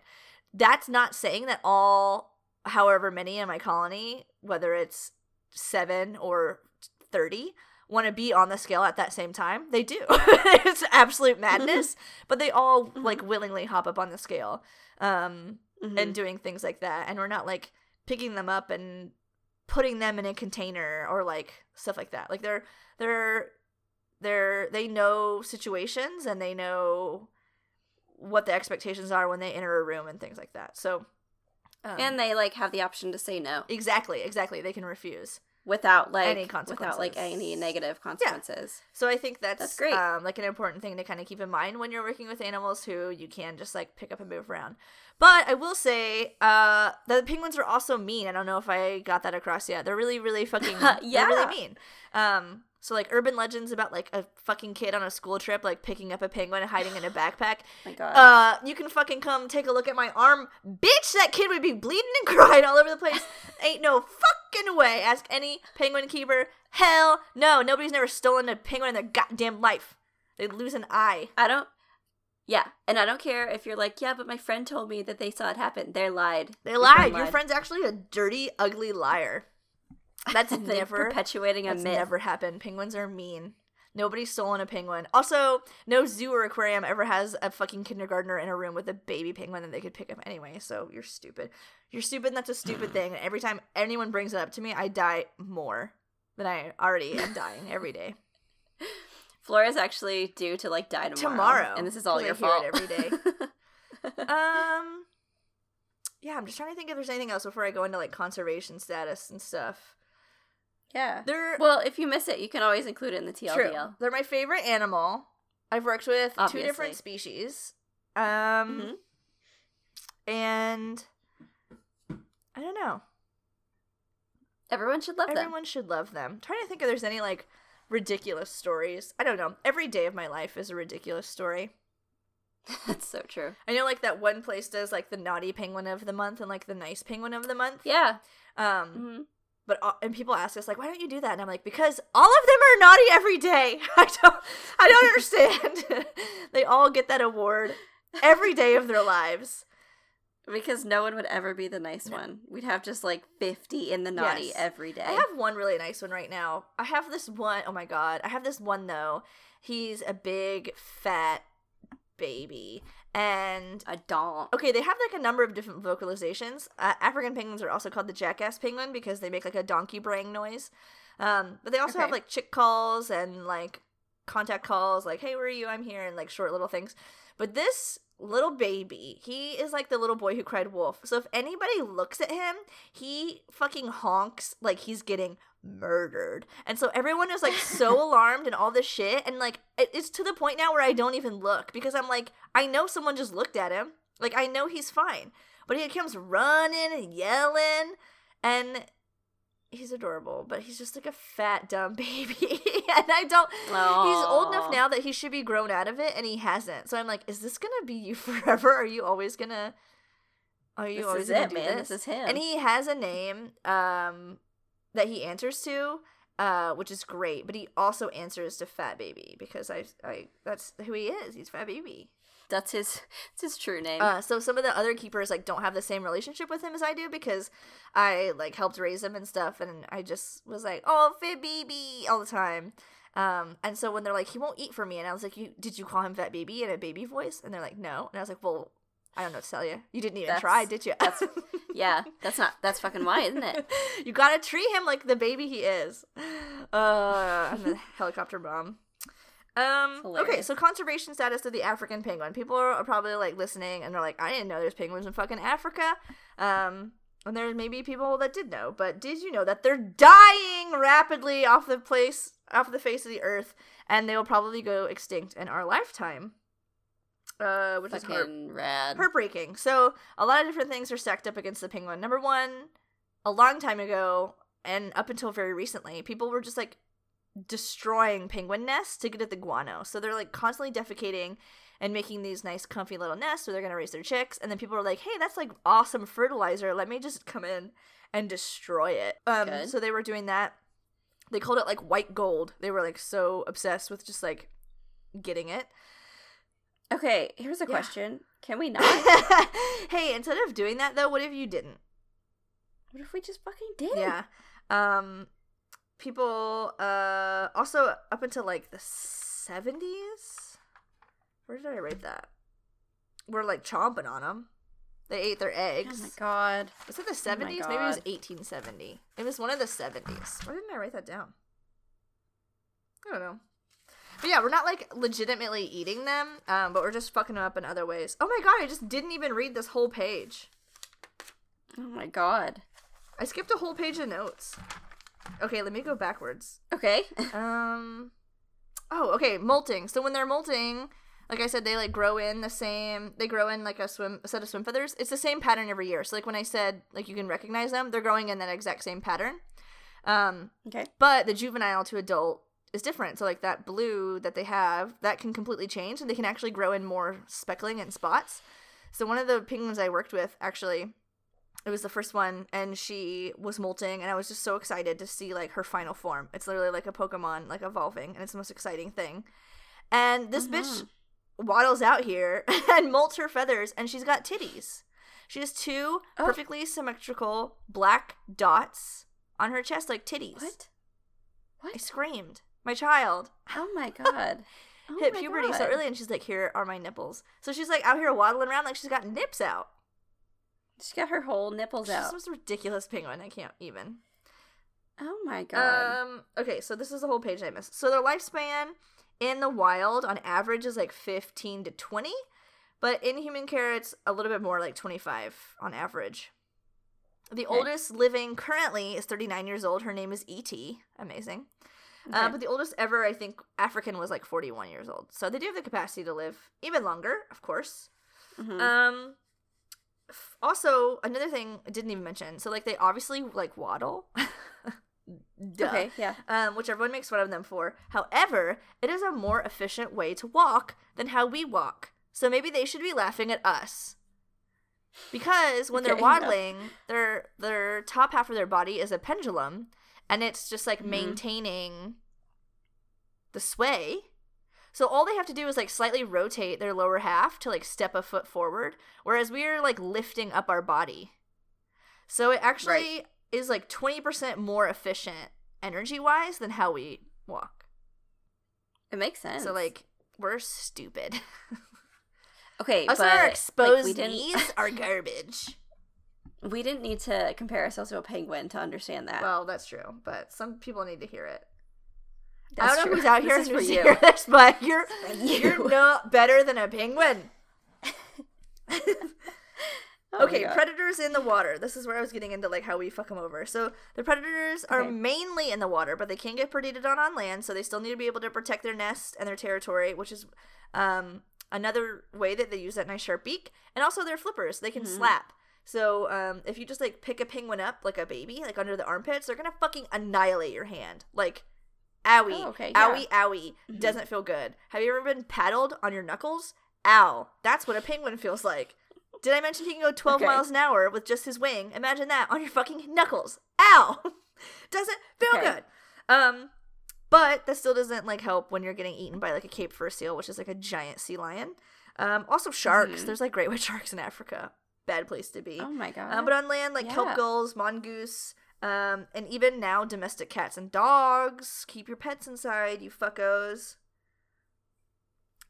That's not saying that all... however many in my colony, whether it's seven or thirty, want to be on the scale at that same time. They do. It's absolute madness, but they all mm-hmm. like willingly hop up on the scale, um, mm-hmm. and doing things like that. And we're not, like, picking them up and putting them in a container or, like, stuff like that. Like, they're, they're, they're, they know situations, and they know what the expectations are when they enter a room and things like that. So, Um, and they, like, have the option to say no. Exactly, exactly. They can refuse without, like, any consequences. Without, like, any negative consequences. Yeah. So I think that's, that's great. Um, like, an important thing to kind of keep in mind when you're working with animals who you can just, like, pick up and move around. But I will say uh, that the penguins are also mean. I don't know if I got that across yet. They're really, really fucking yeah. they're really mean. Um, so, like, urban legends about, like, a fucking kid on a school trip, like, picking up a penguin and hiding in a backpack. My God. Uh, you can fucking come take a look at my arm. Bitch, that kid would be bleeding and crying all over the place. Ain't no fucking way. Ask any penguin keeper. Hell no. Nobody's never stolen a penguin in their goddamn life. They'd lose an eye. I don't. Yeah. And I don't care if you're like, yeah, but my friend told me that they saw it happen. They lied. They lied. Your friend lied. Your friend's actually a dirty, ugly liar. That's never perpetuating a myth. That's never happened. Penguins are mean. Nobody's stolen a penguin. Also, no zoo or aquarium ever has a fucking kindergartner in a room with a baby penguin that they could pick up anyway, so you're stupid. You're stupid, and that's a stupid thing. And every time anyone brings it up to me, I die more than I already am dying every day. Flora's actually due to, like, die tomorrow. Tomorrow. And this is all your fault. I hear it every day. um... Yeah, I'm just trying to think if there's anything else before I go into, like, conservation status and stuff. Yeah. They're, well, if you miss it, you can always include it in the T L D L. True. They're my favorite animal. I've worked with Obviously. two different species. Um, mm-hmm. And I don't know. Everyone should love Everyone them. Everyone should love them. I'm trying to think if there's any, like, ridiculous stories. I don't know. Every day of my life is a ridiculous story. That's so true. I know, like, that one place does, like, the naughty penguin of the month and, like, the nice penguin of the month. Yeah. Um, mm-hmm. But all, and people ask us, like, why don't you do that? And I'm like, because all of them are naughty every day. I don't, I don't understand. They all get that award every day of their lives. Because no one would ever be the nice no. one. We'd have just, like, fifty in the naughty yes. every day. I have one really nice one right now. I have this one. Oh, my God. I have this one, though. He's a big, fat baby and a doll. Okay, they have like a number of different vocalizations. Uh, African penguins are also called the jackass penguin because they make like a donkey braying noise. Um, but they also okay. have like chick calls and like contact calls, like "Hey, where are you? I'm here," and like short little things. But this little baby, he is like the little boy who cried wolf. So if anybody looks at him, he fucking honks like he's getting murdered. And so everyone is like so alarmed and all this shit, and like it's to the point now where I don't even look because I'm like, I know someone just looked at him, like I know he's fine, but he comes running and yelling, and he's adorable, but he's just like a fat dumb baby. And I don't Aww. He's old enough now that he should be grown out of it, and he hasn't. So I'm like, is this gonna be you forever? Are you always gonna are you this always is gonna it, do man. This? This is him. And he has a name um that he answers to, uh, which is great. But he also answers to Fat Baby because I, I that's who he is. He's Fat Baby. That's his, that's his true name. Uh, so some of the other keepers like don't have the same relationship with him as I do because I like helped raise him and stuff, and I just was like, "Oh, Fat Baby" all the time. Um, and so when they're like, "He won't eat for me," and I was like, "You did you call him Fat Baby in a baby voice?" And they're like, "No," and I was like, "Well, I don't know what to tell you. You didn't even that's, try, did you?" That's, yeah, that's not, that's fucking why, isn't it? You gotta treat him like the baby he is. Uh, I'm the helicopter mom. Um, okay, so conservation status of the African penguin. People are probably, like, listening, and they're like, I didn't know there's penguins in fucking Africa. Um, and there may be people that did know, but did you know that they're dying rapidly off the place, off the face of the earth, and they will probably go extinct in our lifetime? Uh, which Fucking is heart- rad. heartbreaking. So a lot of different things are stacked up against the penguin. Number one, a long time ago, and up until very recently, people were just like destroying penguin nests to get at the guano. So they're like constantly defecating and making these nice comfy little nests where they're going to raise their chicks. And then people are like, hey, that's like awesome fertilizer. Let me just come in and destroy it. Um, Good. So they were doing that. They called it like white gold. They were like so obsessed with just like getting it. Okay, here's a question. Yeah. Can we not? Hey, instead of doing that, though, what if you didn't? What if we just fucking did? Yeah. Um, people, uh, also up until, like, the seventies? Where did I write that? We're, like, chomping on them. They ate their eggs. Oh, my God. Was it the seventies? Oh Maybe it was eighteen seventy. It was one of the seventies. Why didn't I write that down? I don't know. But yeah, we're not, like, legitimately eating them, um, but we're just fucking them up in other ways. Oh, my God, I just didn't even read this whole page. Oh, my God. I skipped a whole page of notes. Okay, let me go backwards. Okay. um. Oh, okay, molting. So when they're molting, like I said, they, like, grow in the same, they grow in, like, a swim a set of swim feathers. It's the same pattern every year. So, like, when I said, like, you can recognize them, they're growing in that exact same pattern. Um, okay. But the juvenile to adult is different. So, like, that blue that they have, that can completely change, and they can actually grow in more speckling and spots. So one of the penguins I worked with, actually, it was the first one, and she was molting, and I was just so excited to see, like, her final form. It's literally like a Pokemon, like, evolving, and it's the most exciting thing. And this uh-huh. bitch waddles out here and molts her feathers, and she's got titties. She has two oh. perfectly symmetrical black dots on her chest, like titties. What? What? I screamed. my child. Oh my god. Oh hit my puberty god. so early, and she's like, here are my nipples. So she's like out here waddling around like she's got nips out. She got her whole nipples she's out. This was a ridiculous penguin. I can't even. Oh my god. Um. Okay, so this is the whole page I missed. So their lifespan in the wild on average is like fifteen to twenty, but in human care it's a little bit more, like twenty-five on average. The okay. oldest living currently is thirty-nine years old. Her name is E T. Amazing. Okay. Uh, but the oldest ever, I think, African was like forty-one years old. So they do have the capacity to live even longer, of course. Mm-hmm. Um, f- also, another thing I didn't even mention. So, like, they obviously, like, waddle. Duh. Okay, yeah. Um, which everyone makes fun of them for. However, it is a more efficient way to walk than how we walk. So maybe they should be laughing at us. Because when they're okay, waddling, no. their their top half of their body is a pendulum, and it's just, like, mm-hmm. maintaining the sway. So all they have to do is, like, slightly rotate their lower half to, like, step a foot forward, whereas we are, like, lifting up our body. So it actually right. is, like, twenty percent more efficient energy-wise than how we walk. It makes sense. So, like, we're stupid. Okay, also, but our exposed like, knees are garbage. We didn't need to compare ourselves to a penguin to understand that. Well, that's true, but some people need to hear it. That's I don't true. know who's out here for you, this, but you're you. you're not better than a penguin. Oh okay, predators in the water. This is where I was getting into like how we fuck them over. So the predators okay. are mainly in the water, but they can get predated on on land, so they still need to be able to protect their nest and their territory, which is. Um, Another way that they use that nice sharp beak, and also their flippers, they can mm-hmm. slap. So um, if you just, like, pick a penguin up, like a baby, like under the armpits, they're going to fucking annihilate your hand. Like, owie, oh, okay, yeah. owie, owie, mm-hmm. doesn't feel good. Have you ever been paddled on your knuckles? Ow. That's what a penguin feels like. Did I mention he can go twelve okay. miles an hour with just his wing? Imagine that on your fucking knuckles. Ow. Doesn't feel okay. good. Um... But that still doesn't, like, help when you're getting eaten by, like, a Cape Fur seal, which is, like, a giant sea lion. Um, also sharks. Mm. There's, like, great white sharks in Africa. Bad place to be. Oh, my God. Um, but on land, like, yeah. kelp gulls, mongoose, um, and even now domestic cats and dogs. Keep your pets inside, you fuckos.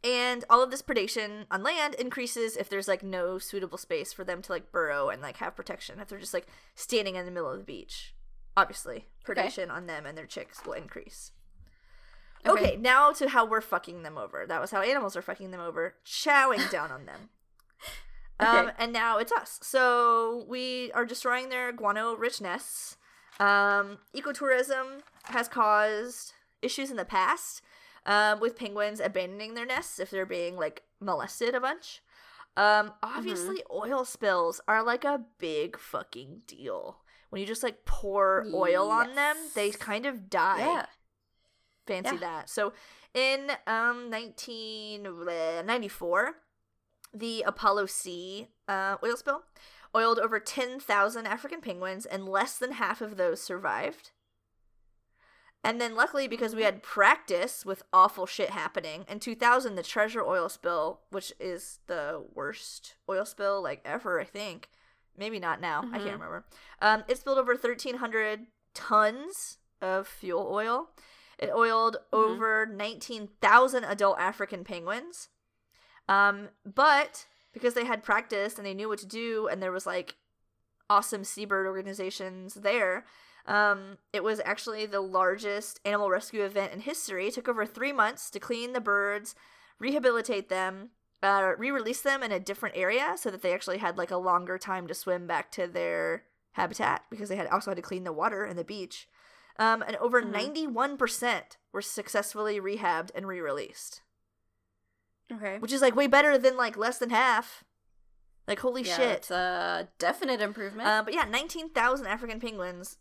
And all of this predation on land increases if there's, like, no suitable space for them to, like, burrow and, like, have protection. If they're just, like, standing in the middle of the beach. Obviously, predation okay. on them and their chicks will increase. Okay. okay, now to how we're fucking them over. That was how animals are fucking them over, chowing down on them. okay. Um, and now it's us. So we are destroying their guano-rich nests. Um, ecotourism has caused issues in the past um, with penguins abandoning their nests if they're being, like, molested a bunch. Um, obviously, mm-hmm. oil spills are, like, a big fucking deal. When you just, like, pour yes. oil on them, they kind of die. Yeah. Fancy yeah. that. So in um nineteen ninety-four, the Apollo Sea uh, oil spill oiled over ten thousand African penguins, and less than half of those survived. And then luckily, because we had practice with awful shit happening, in two thousand, the Treasure oil spill, which is the worst oil spill, like, ever, I think. Maybe not now. Mm-hmm. I can't remember. Um, it spilled over thirteen hundred tons of fuel oil. It oiled mm-hmm. over nineteen thousand adult African penguins. Um, but because they had practice and they knew what to do, and there was, like, awesome seabird organizations there, um, it was actually the largest animal rescue event in history. It took over three months to clean the birds, rehabilitate them, uh, re-release them in a different area so that they actually had, like, a longer time to swim back to their habitat, because they had also had to clean the water and the beach. Um, and over mm-hmm. ninety-one percent were successfully rehabbed and re-released. Okay. Which is, like, way better than, like, less than half. Like, holy yeah, shit. It's a definite improvement. Uh, but yeah, nineteen thousand African penguins,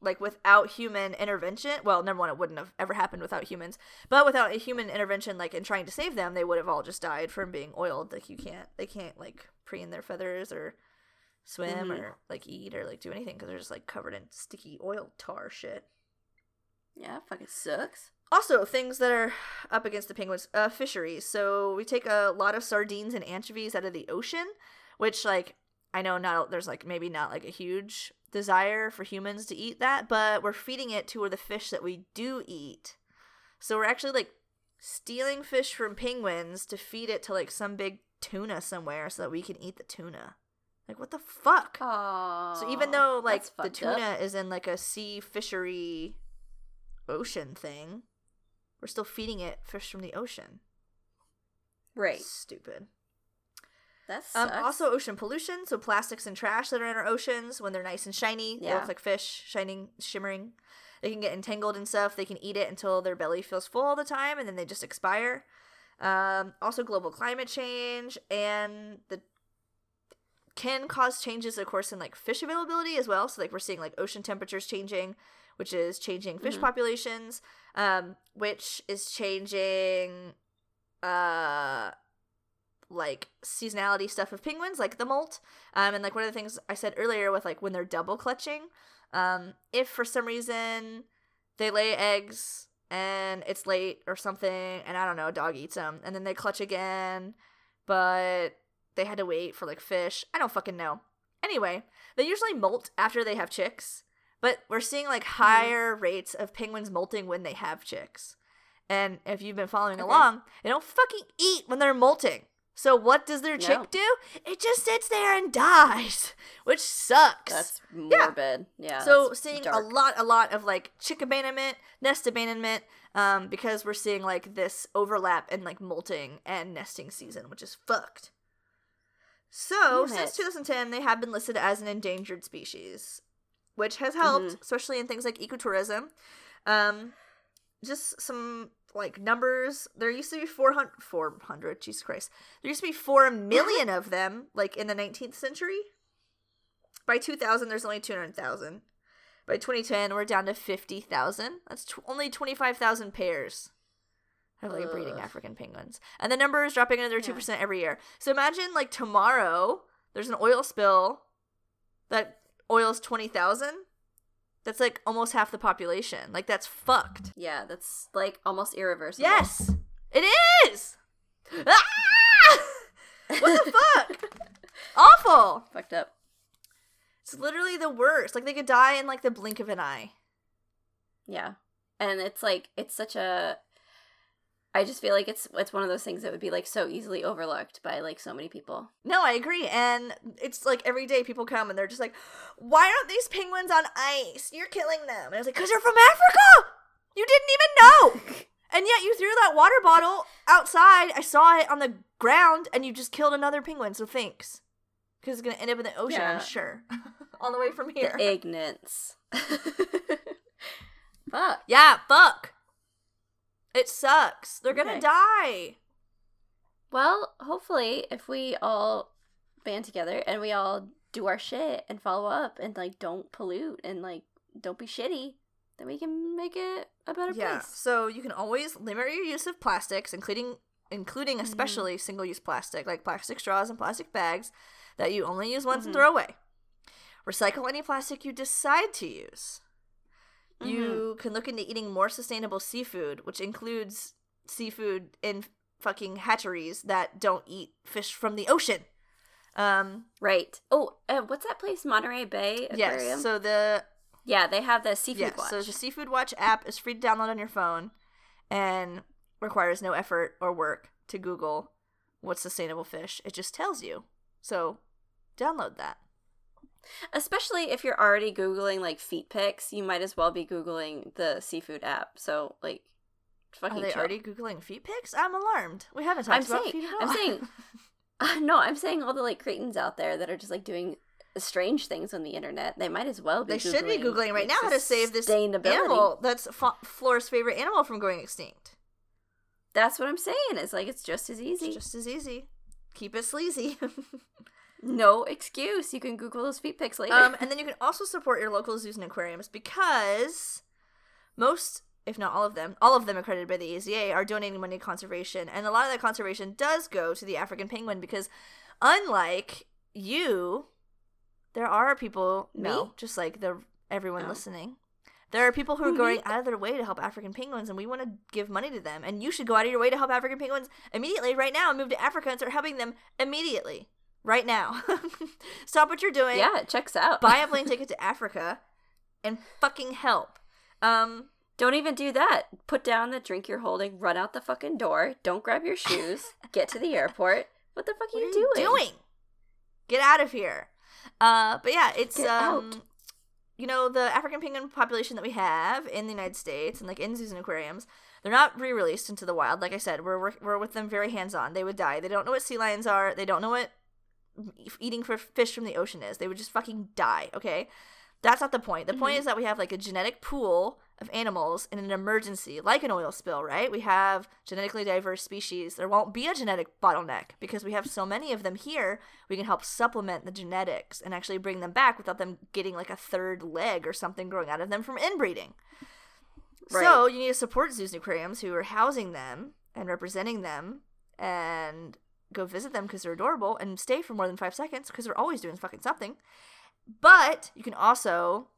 like, without human intervention. Well, number one, it wouldn't have ever happened without humans. But without a human intervention, like, in trying to save them, they would have all just died from being oiled. Like, you can't, they can't, like, preen their feathers or... swim mm-hmm. or, like, eat or, like, do anything, because they're just, like, covered in sticky oil tar shit. Yeah, fucking sucks. Also, things that are up against the penguins, uh, fisheries. So we take a lot of sardines and anchovies out of the ocean, which, like, I know not there's, like, maybe not, like, a huge desire for humans to eat that, but we're feeding it to the fish that we do eat. So we're actually, like, stealing fish from penguins to feed it to, like, some big tuna somewhere so that we can eat the tuna. Like, what the fuck? Aww, so even though, like, the tuna up. is in, like, a sea fishery ocean thing, we're still feeding it fish from the ocean. Right. Stupid. That sucks. Um, also, ocean pollution. So plastics and trash that are in our oceans, when they're nice and shiny, yeah. they look like fish, shining, shimmering. They can get entangled in stuff. They can eat it until their belly feels full all the time, and then they just expire. Um, also, global climate change and the can cause changes, of course, in, like, fish availability as well. So, like, we're seeing, like, ocean temperatures changing, which is changing fish mm-hmm. populations, um, which is changing, uh, like, seasonality stuff of penguins, like the molt. Um, and, like, one of the things I said earlier with, like, when they're double clutching, um, if for some reason they lay eggs and it's late or something, and I don't know, a dog eats them, and then they clutch again, but they had to wait for, like, fish. I don't fucking know. Anyway, they usually molt after they have chicks, but we're seeing, like, higher mm-hmm. rates of penguins molting when they have chicks. And if you've been following okay. along, they don't fucking eat when they're molting. So what does their no. chick do? It just sits there and dies, which sucks. That's morbid. Yeah. yeah so seeing dark. a lot, a lot of, like, chick abandonment, nest abandonment, um, because we're seeing, like, this overlap in, like, molting and nesting season, which is fucked. So, since two thousand ten, they have been listed as an endangered species, which has helped, mm-hmm. especially in things like ecotourism. Um, just some, like, numbers. There used to be four hundred, four hundred, Jesus Christ. There used to be four million of them, like, in the nineteenth century. By two thousand, there's only two hundred thousand. By twenty ten, we're down to fifty thousand. That's t- only twenty-five thousand pairs. Of, like, breeding African penguins. And the number is dropping another two percent yeah. every year. So imagine, like, tomorrow there's an oil spill that oils twenty thousand. That's, like, almost half the population. Like, that's fucked. Yeah, that's, like, almost irreversible. Yes! It is! Ah! What the fuck? Awful! Fucked up. It's literally the worst. Like, they could die in, like, the blink of an eye. Yeah. And it's, like, it's such a... I just feel like it's it's one of those things that would be, like, so easily overlooked by, like, so many people. No, I agree. And it's, like, every day people come and they're just like, why aren't these penguins on ice? You're killing them. And I was like, because you're from Africa! You didn't even know! And yet you threw that water bottle outside. I saw it on the ground and you just killed another penguin. So thanks. Because it's going to end up in the ocean, yeah. I'm sure. On the way from here. The ignorance. Fuck. Yeah, fuck. It sucks. They're okay. gonna die. Well, hopefully, if we all band together and we all do our shit and follow up and, like, don't pollute and, like, don't be shitty, then we can make it a better yeah. place. Yeah, so you can always limit your use of plastics, including, including especially mm-hmm. single-use plastic, like plastic straws and plastic bags that you only use once mm-hmm. and throw away. Recycle any plastic you decide to use. You can look into eating more sustainable seafood, which includes seafood in fucking hatcheries that don't eat fish from the ocean. Um, right. Oh, uh, what's that place? Monterey Bay Aquarium? Yes, so the... Yeah, they have the Seafood yes, Watch. So the Seafood Watch app is free to download on your phone and requires no effort or work to Google what's sustainable fish. It just tells you. So download that. Especially if you're already Googling, like, feet pics, you might as well be Googling the seafood app. So, like, fucking Are they chill. already Googling feet pics? I'm alarmed. We haven't talked I'm about saying, feet at all. I'm saying, uh, no, I'm saying all the, like, cretins out there that are just, like, doing strange things on the internet, they might as well be They Googling, should be Googling right now how to save this animal that's fa- Flora's favorite animal from going extinct. That's what I'm saying. It's, like, it's just as easy. It's just as easy. Keep it sleazy. No excuse. You can Google those feet pics later. Um, and then you can also support your local zoos and aquariums because most, if not all of them, all of them accredited by the E Z A are donating money to conservation. And a lot of that conservation does go to the African penguin because unlike you, there are people, Me? no, just like the everyone no. listening, there are people who are going out of their way to help African penguins, and we want to give money to them. And you should go out of your way to help African penguins immediately right now and move to Africa and start helping them immediately. Right now. Stop what you're doing. Yeah, it checks out. Buy a plane ticket to Africa and fucking help. Um, Don't even do that. Put down the drink you're holding, run out the fucking door, don't grab your shoes, get to the airport. What the fuck are, what you, are doing? you doing? Get out of here. Uh, but yeah, it's, get um, out. You know, the African penguin population that we have in the United States and like in zoos and aquariums, they're not re-released into the wild. Like I said, we're we're, we're with them very hands-on. They would die. They don't know what sea lions are. They don't know what eating for fish from the ocean is. They would just fucking die, okay? That's not the point. The mm-hmm. point is that we have like a genetic pool of animals in an emergency, like an oil spill, right? We have genetically diverse species. There won't be a genetic bottleneck because we have so many of them here. We can help supplement the genetics and actually bring them back without them getting like a third leg or something growing out of them from inbreeding. Right. So you need to support zoos and aquariums who are housing them and representing them, and go visit them because they're adorable, and stay for more than five seconds because they're always doing fucking something. But you can also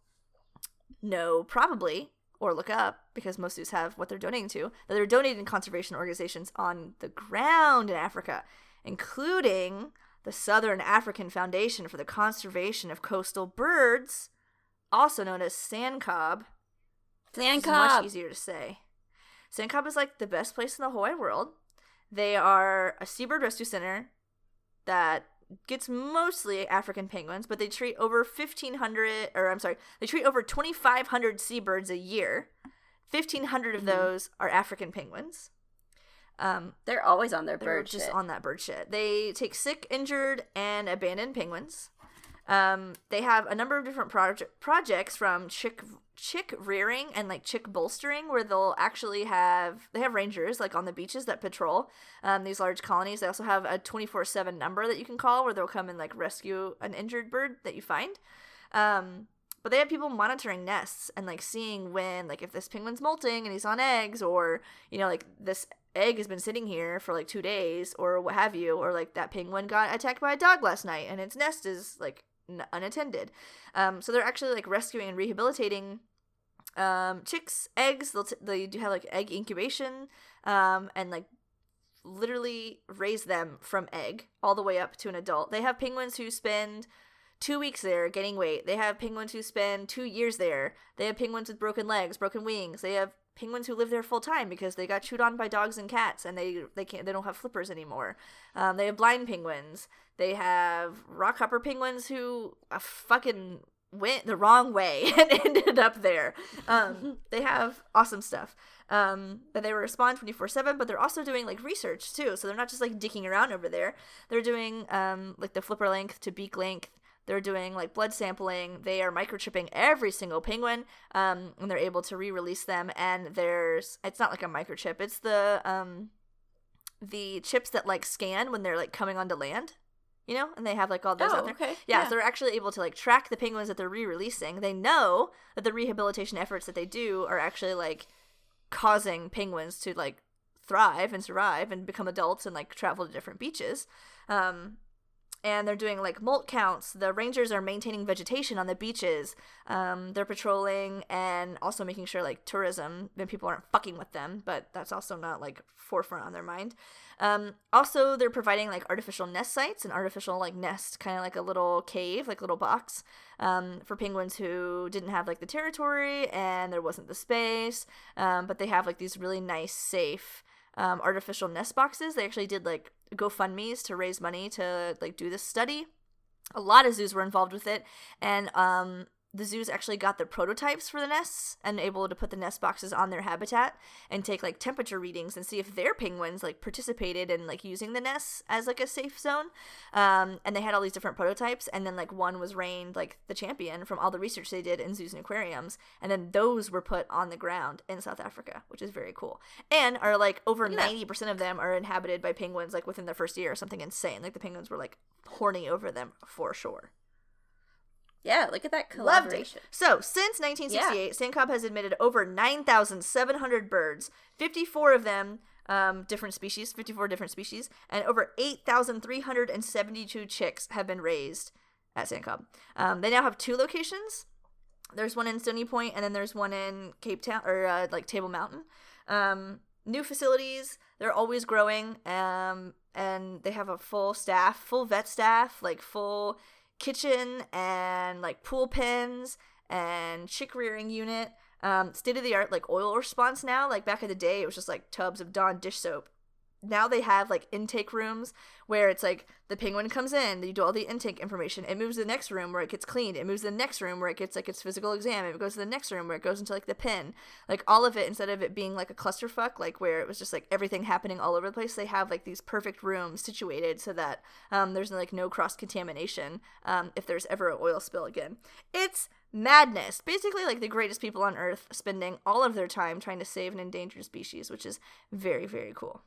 know, probably, or look up, because most zoos have what they're donating to, that they're donating to conservation organizations on the ground in Africa, including the Southern African Foundation for the Conservation of Coastal Birds, also known as SANCOB. SANCOB! It's much easier to say. SANCOB is like the best place in the whole wide world. They are a seabird rescue center that gets mostly African penguins, but they treat over fifteen hundred, or I'm sorry, they treat over twenty-five hundred seabirds a year. fifteen hundred of those mm-hmm. are African penguins. Um, they're always on their bird just shit. Just on that bird shit. They take sick, injured, and abandoned penguins. Um, they have a number of different proje- projects from chick chick rearing and like chick bolstering, where they'll actually have they have rangers like on the beaches that patrol um, these large colonies. They also have a twenty-four seven number that you can call where they'll come and like rescue an injured bird that you find. Um, but they have people monitoring nests and like seeing when like if this penguin's molting and he's on eggs, or you know like this egg has been sitting here for like two days or what have you, or like that penguin got attacked by a dog last night and its nest is like unattended. Um, so they're actually like rescuing and rehabilitating um, chicks, eggs. They'll t- they do have like egg incubation um, and like literally raise them from egg all the way up to an adult. They have penguins who spend two weeks there gaining weight. They have penguins who spend two years there. They have penguins with broken legs, broken wings. They have penguins who live there full time because they got chewed on by dogs and cats, and they they can't they don't have flippers anymore. Um, they have blind penguins. They have rockhopper penguins who uh, fucking went the wrong way and ended up there. Um, they have awesome stuff. Um, but they respond twenty-four seven. But they're also doing like research too, so they're not just like dicking around over there. They're doing um, like the flipper length to beak length. They're doing, like, blood sampling. They are microchipping every single penguin, um, and they're able to re-release them. And there's – it's not like a microchip. It's the um, the chips that, like, scan when they're, like, coming onto land, you know? And they have, like, all those oh, out there. Okay. Yeah, yeah, so they're actually able to, like, track the penguins that they're re-releasing. They know that the rehabilitation efforts that they do are actually, like, causing penguins to, like, thrive and survive and become adults and, like, travel to different beaches. Um And they're doing, like, molt counts. The rangers are maintaining vegetation on the beaches. Um, they're patrolling and also making sure, like, tourism, and people aren't fucking with them. But that's also not, like, forefront on their mind. Um, also, they're providing, like, artificial nest sites. An artificial, like, nest, kind of like a little cave, like little box, um, for penguins who didn't have, like, the territory and there wasn't the space. Um, but they have, like, these really nice, safe um, artificial nest boxes. They actually did, like, GoFundMe's to raise money to like do this study. A lot of zoos were involved with it, and um the zoos actually got the prototypes for the nests and able to put the nest boxes on their habitat and take like temperature readings and see if their penguins like participated in like using the nests as like a safe zone. Um, and they had all these different prototypes, and then like one was named like the champion from all the research they did in zoos and aquariums. And then those were put on the ground in South Africa, which is very cool. And are like over ninety percent of them are inhabited by penguins like within their first year or something insane. Like the penguins were like horny over them for sure. Yeah, look at that collaboration. So, since nineteen sixty-eight, yeah. SANCOB has admitted over nine thousand seven hundred birds, fifty-four of them um, different species, fifty-four different species, and over eight thousand three hundred seventy-two chicks have been raised at SANCOB. Um, they now have two locations. There's one in Stony Point, and then there's one in Cape Town, or uh, like Table Mountain. Um, new facilities. They're always growing, um, and they have a full staff, full vet staff, like full kitchen and like pool pens and chick rearing unit, Um, state-of-the-art, like, oil response now. Like, back in the day, it was just, like, tubs of Dawn dish soap. Now they have, like, intake rooms where it's, like, the penguin comes in, you do all the intake information, it moves to the next room where it gets cleaned, it moves to the next room where it gets, like, its physical exam, it goes to the next room where it goes into, like, the pen. Like, all of it, instead of it being, like, a clusterfuck, like, where it was just, like, everything happening all over the place, they have, like, these perfect rooms situated so that um, there's, like, no cross-contamination um, if there's ever an oil spill again. It's madness. Basically, like, the greatest people on Earth spending all of their time trying to save an endangered species, which is very, very cool.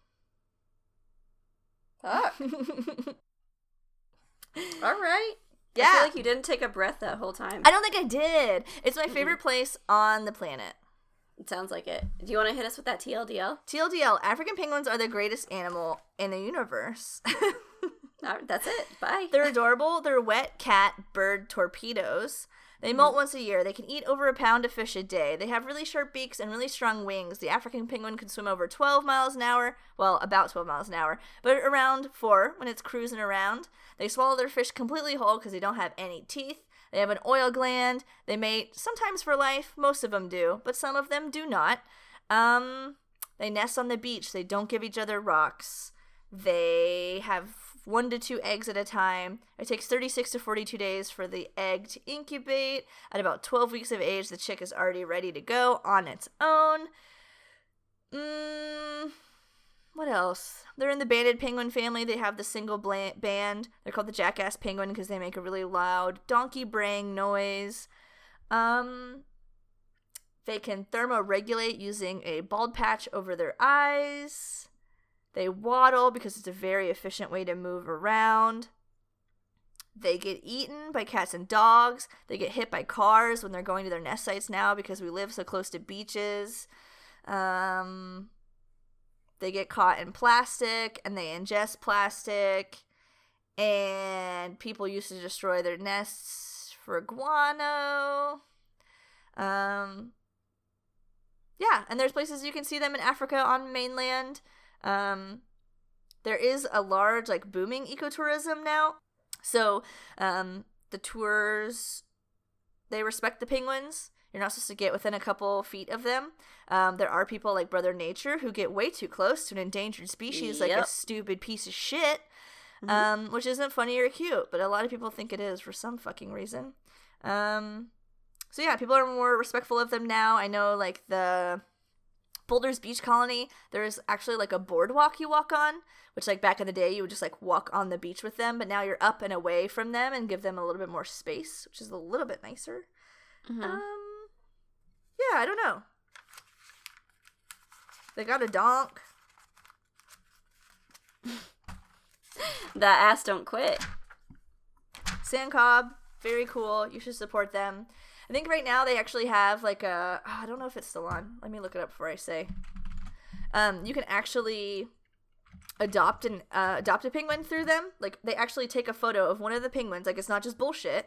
Fuck. All right. Yeah. I feel like you didn't take a breath that whole time. I don't think I did. It's my favorite place on the planet. It sounds like it. Do you want to hit us with that T L D L? T L D L. African penguins are the greatest animal in the universe. That's it. Bye. They're adorable. They're wet cat bird torpedoes. They molt once a year. They can eat over a pound of fish a day. They have really sharp beaks and really strong wings. The African penguin can swim over twelve miles an hour. Well, about twelve miles an hour. But around four when it's cruising around. They swallow their fish completely whole because they don't have any teeth. They have an oil gland. They mate sometimes for life. Most of them do. But some of them do not. Um, they nest on the beach. They don't give each other rocks. They have one to two eggs at a time. It takes thirty-six to forty-two days for the egg to incubate. At about twelve weeks of age, the chick is already ready to go on its own. Mm, what else? They're in the banded penguin family. They have the single band. They're called the jackass penguin because they make a really loud donkey braying noise. Um, they can thermoregulate using a bald patch over their eyes. They waddle because it's a very efficient way to move around. They get eaten by cats and dogs. They get hit by cars when they're going to their nest sites now because we live so close to beaches. Um, they get caught in plastic and they ingest plastic. And people used to destroy their nests for guano. Um, yeah, and there's places you can see them in Africa on mainland. Um, there is a large, like, booming ecotourism now. So, um, the tours, they respect the penguins. You're not supposed to get within a couple feet of them. Um, there are people like Brother Nature who get way too close to an endangered species, yep. like a stupid piece of shit, mm-hmm. um, which isn't funny or cute, but a lot of people think it is for some fucking reason. Um, so yeah, people are more respectful of them now. I know, like, the Boulder's Beach colony, there's actually, like, a boardwalk you walk on, which, like, back in the day you would just, like, walk on the beach with them, but now you're up and away from them and give them a little bit more space, which is a little bit nicer. Mm-hmm. Um, yeah, I don't know. They got a donk. That ass don't quit. Sand cob, very cool. You should support them. I think right now they actually have, like, a, oh, I don't know if it's still on. Let me look it up before I say. Um, you can actually adopt an uh, adopt a penguin through them. Like, they actually take a photo of one of the penguins. Like, it's not just bullshit.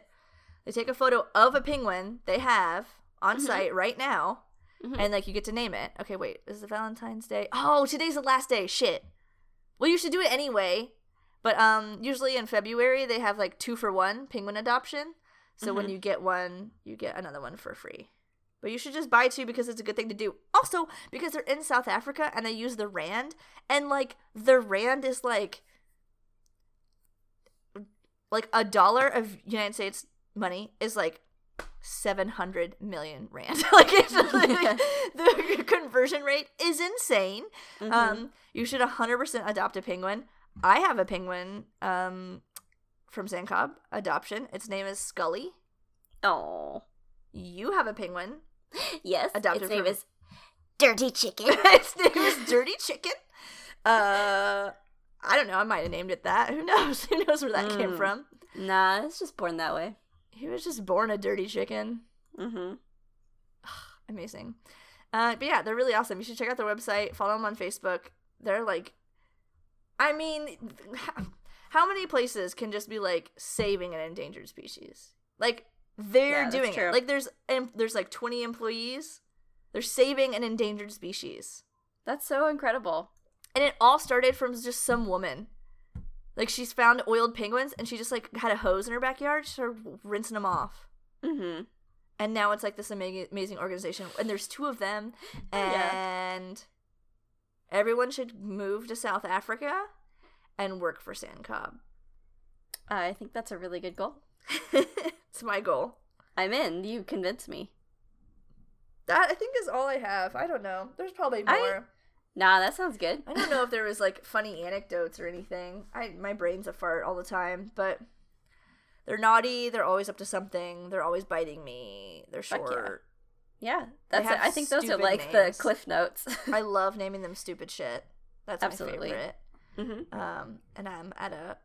They take a photo of a penguin they have on mm-hmm. site right now, mm-hmm. and, like, you get to name it. Okay, wait. Is it Valentine's Day? Oh, today's the last day. Shit. Well, you should do it anyway. But um, usually in February they have, like, two for one penguin adoption. So mm-hmm. when you get one, you get another one for free. But you should just buy two because it's a good thing to do. Also, because they're in South Africa and they use the rand. And, like, the rand is, like, like a dollar of United States money is, like, seven hundred million rand. Like, it's just, like, yeah. The conversion rate is insane. Mm-hmm. Um, you should one hundred percent adopt a penguin. I have a penguin, um... from Zancob adoption. Its name is Scully. Oh, you have a penguin. Yes. Adopted. Its name from... is Dirty Chicken. Its name is Dirty Chicken. Uh, I don't know. I might have named it that. Who knows? Who knows where that mm. came from? Nah, it's just born that way. He was just born a dirty chicken. Mm-hmm. Amazing. Uh, but yeah, they're really awesome. You should check out their website. Follow them on Facebook. They're like, I mean. How many places can just be, like, saving an endangered species? Like, they're yeah, doing true. It. Like, there's, em- there's like, twenty employees. They're saving an endangered species. That's so incredible. And it all started from just some woman. Like, she's found oiled penguins, and she just, like, had a hose in her backyard. She started rinsing them off. Mm-hmm. And now it's like this amazing, amazing organization. And there's two of them. And yeah. everyone should move to South Africa and work for Sandcobb. I think that's a really good goal. It's my goal. I'm in. You convinced me. That, I think, is all I have. I don't know. There's probably more. I... Nah, that sounds good. I don't know if there was, like, funny anecdotes or anything. I My brain's a fart all the time, but... They're naughty. They're always up to something. They're always biting me. They're short. Yeah, yeah that's. It. I think those are like names. The cliff notes. I love naming them stupid shit. That's Absolutely. My favorite. Mm-hmm. Um, and I'm at a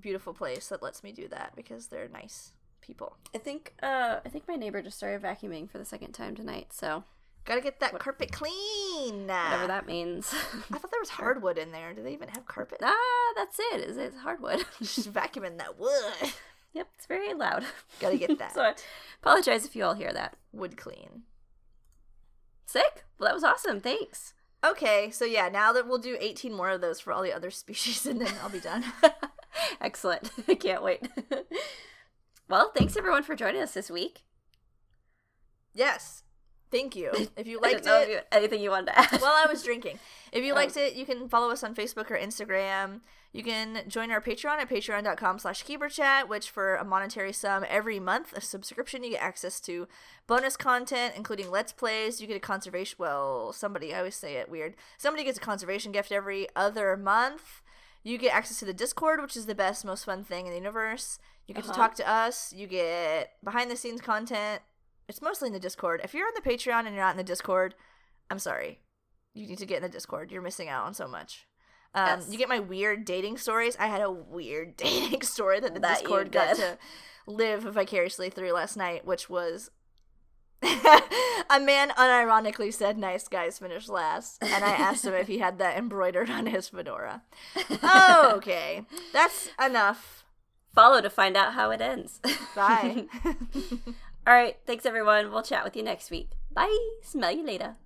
beautiful place that lets me do that because they're nice people. I think. Uh, I think my neighbor just started vacuuming for the second time tonight. So gotta get that what, carpet clean. Whatever that means. I thought there was hardwood in there. Do they even have carpet? Ah, that's it. Is it's hardwood? She's vacuuming that wood. Yep, it's very loud. Gotta get that. So I apologize if you all hear that. Wood clean. Sick. Well, that was awesome. Thanks. Okay, so yeah, now that we'll do eighteen more of those for all the other species, and then I'll be done. Excellent. I can't wait. Well, thanks everyone for joining us this week. Yes. Thank you. If you liked it, you, anything you wanted to add? Well, I was drinking. If you um, liked it, you can follow us on Facebook or Instagram. You can join our Patreon at patreon dot com slash keeper chat, which for a monetary sum every month, a subscription, you get access to bonus content, including Let's Plays. You get a conservation, well, somebody, I always say it weird. Somebody gets a conservation gift every other month. You get access to the Discord, which is the best, most fun thing in the universe. You get uh-huh. to talk to us. You get behind-the-scenes content. It's mostly in the Discord. If you're on the Patreon and you're not in the Discord, I'm sorry. You need to get in the Discord. You're missing out on so much. Um, yes. You get my weird dating stories. I had a weird dating story that the that Discord got to live vicariously through last night, which was a man unironically said, "Nice guys finish last." And I asked him if he had that embroidered on his fedora. Oh, okay. That's enough. Follow to find out how it ends. Bye. All right, thanks everyone. We'll chat with you next week. Bye. Smell you later.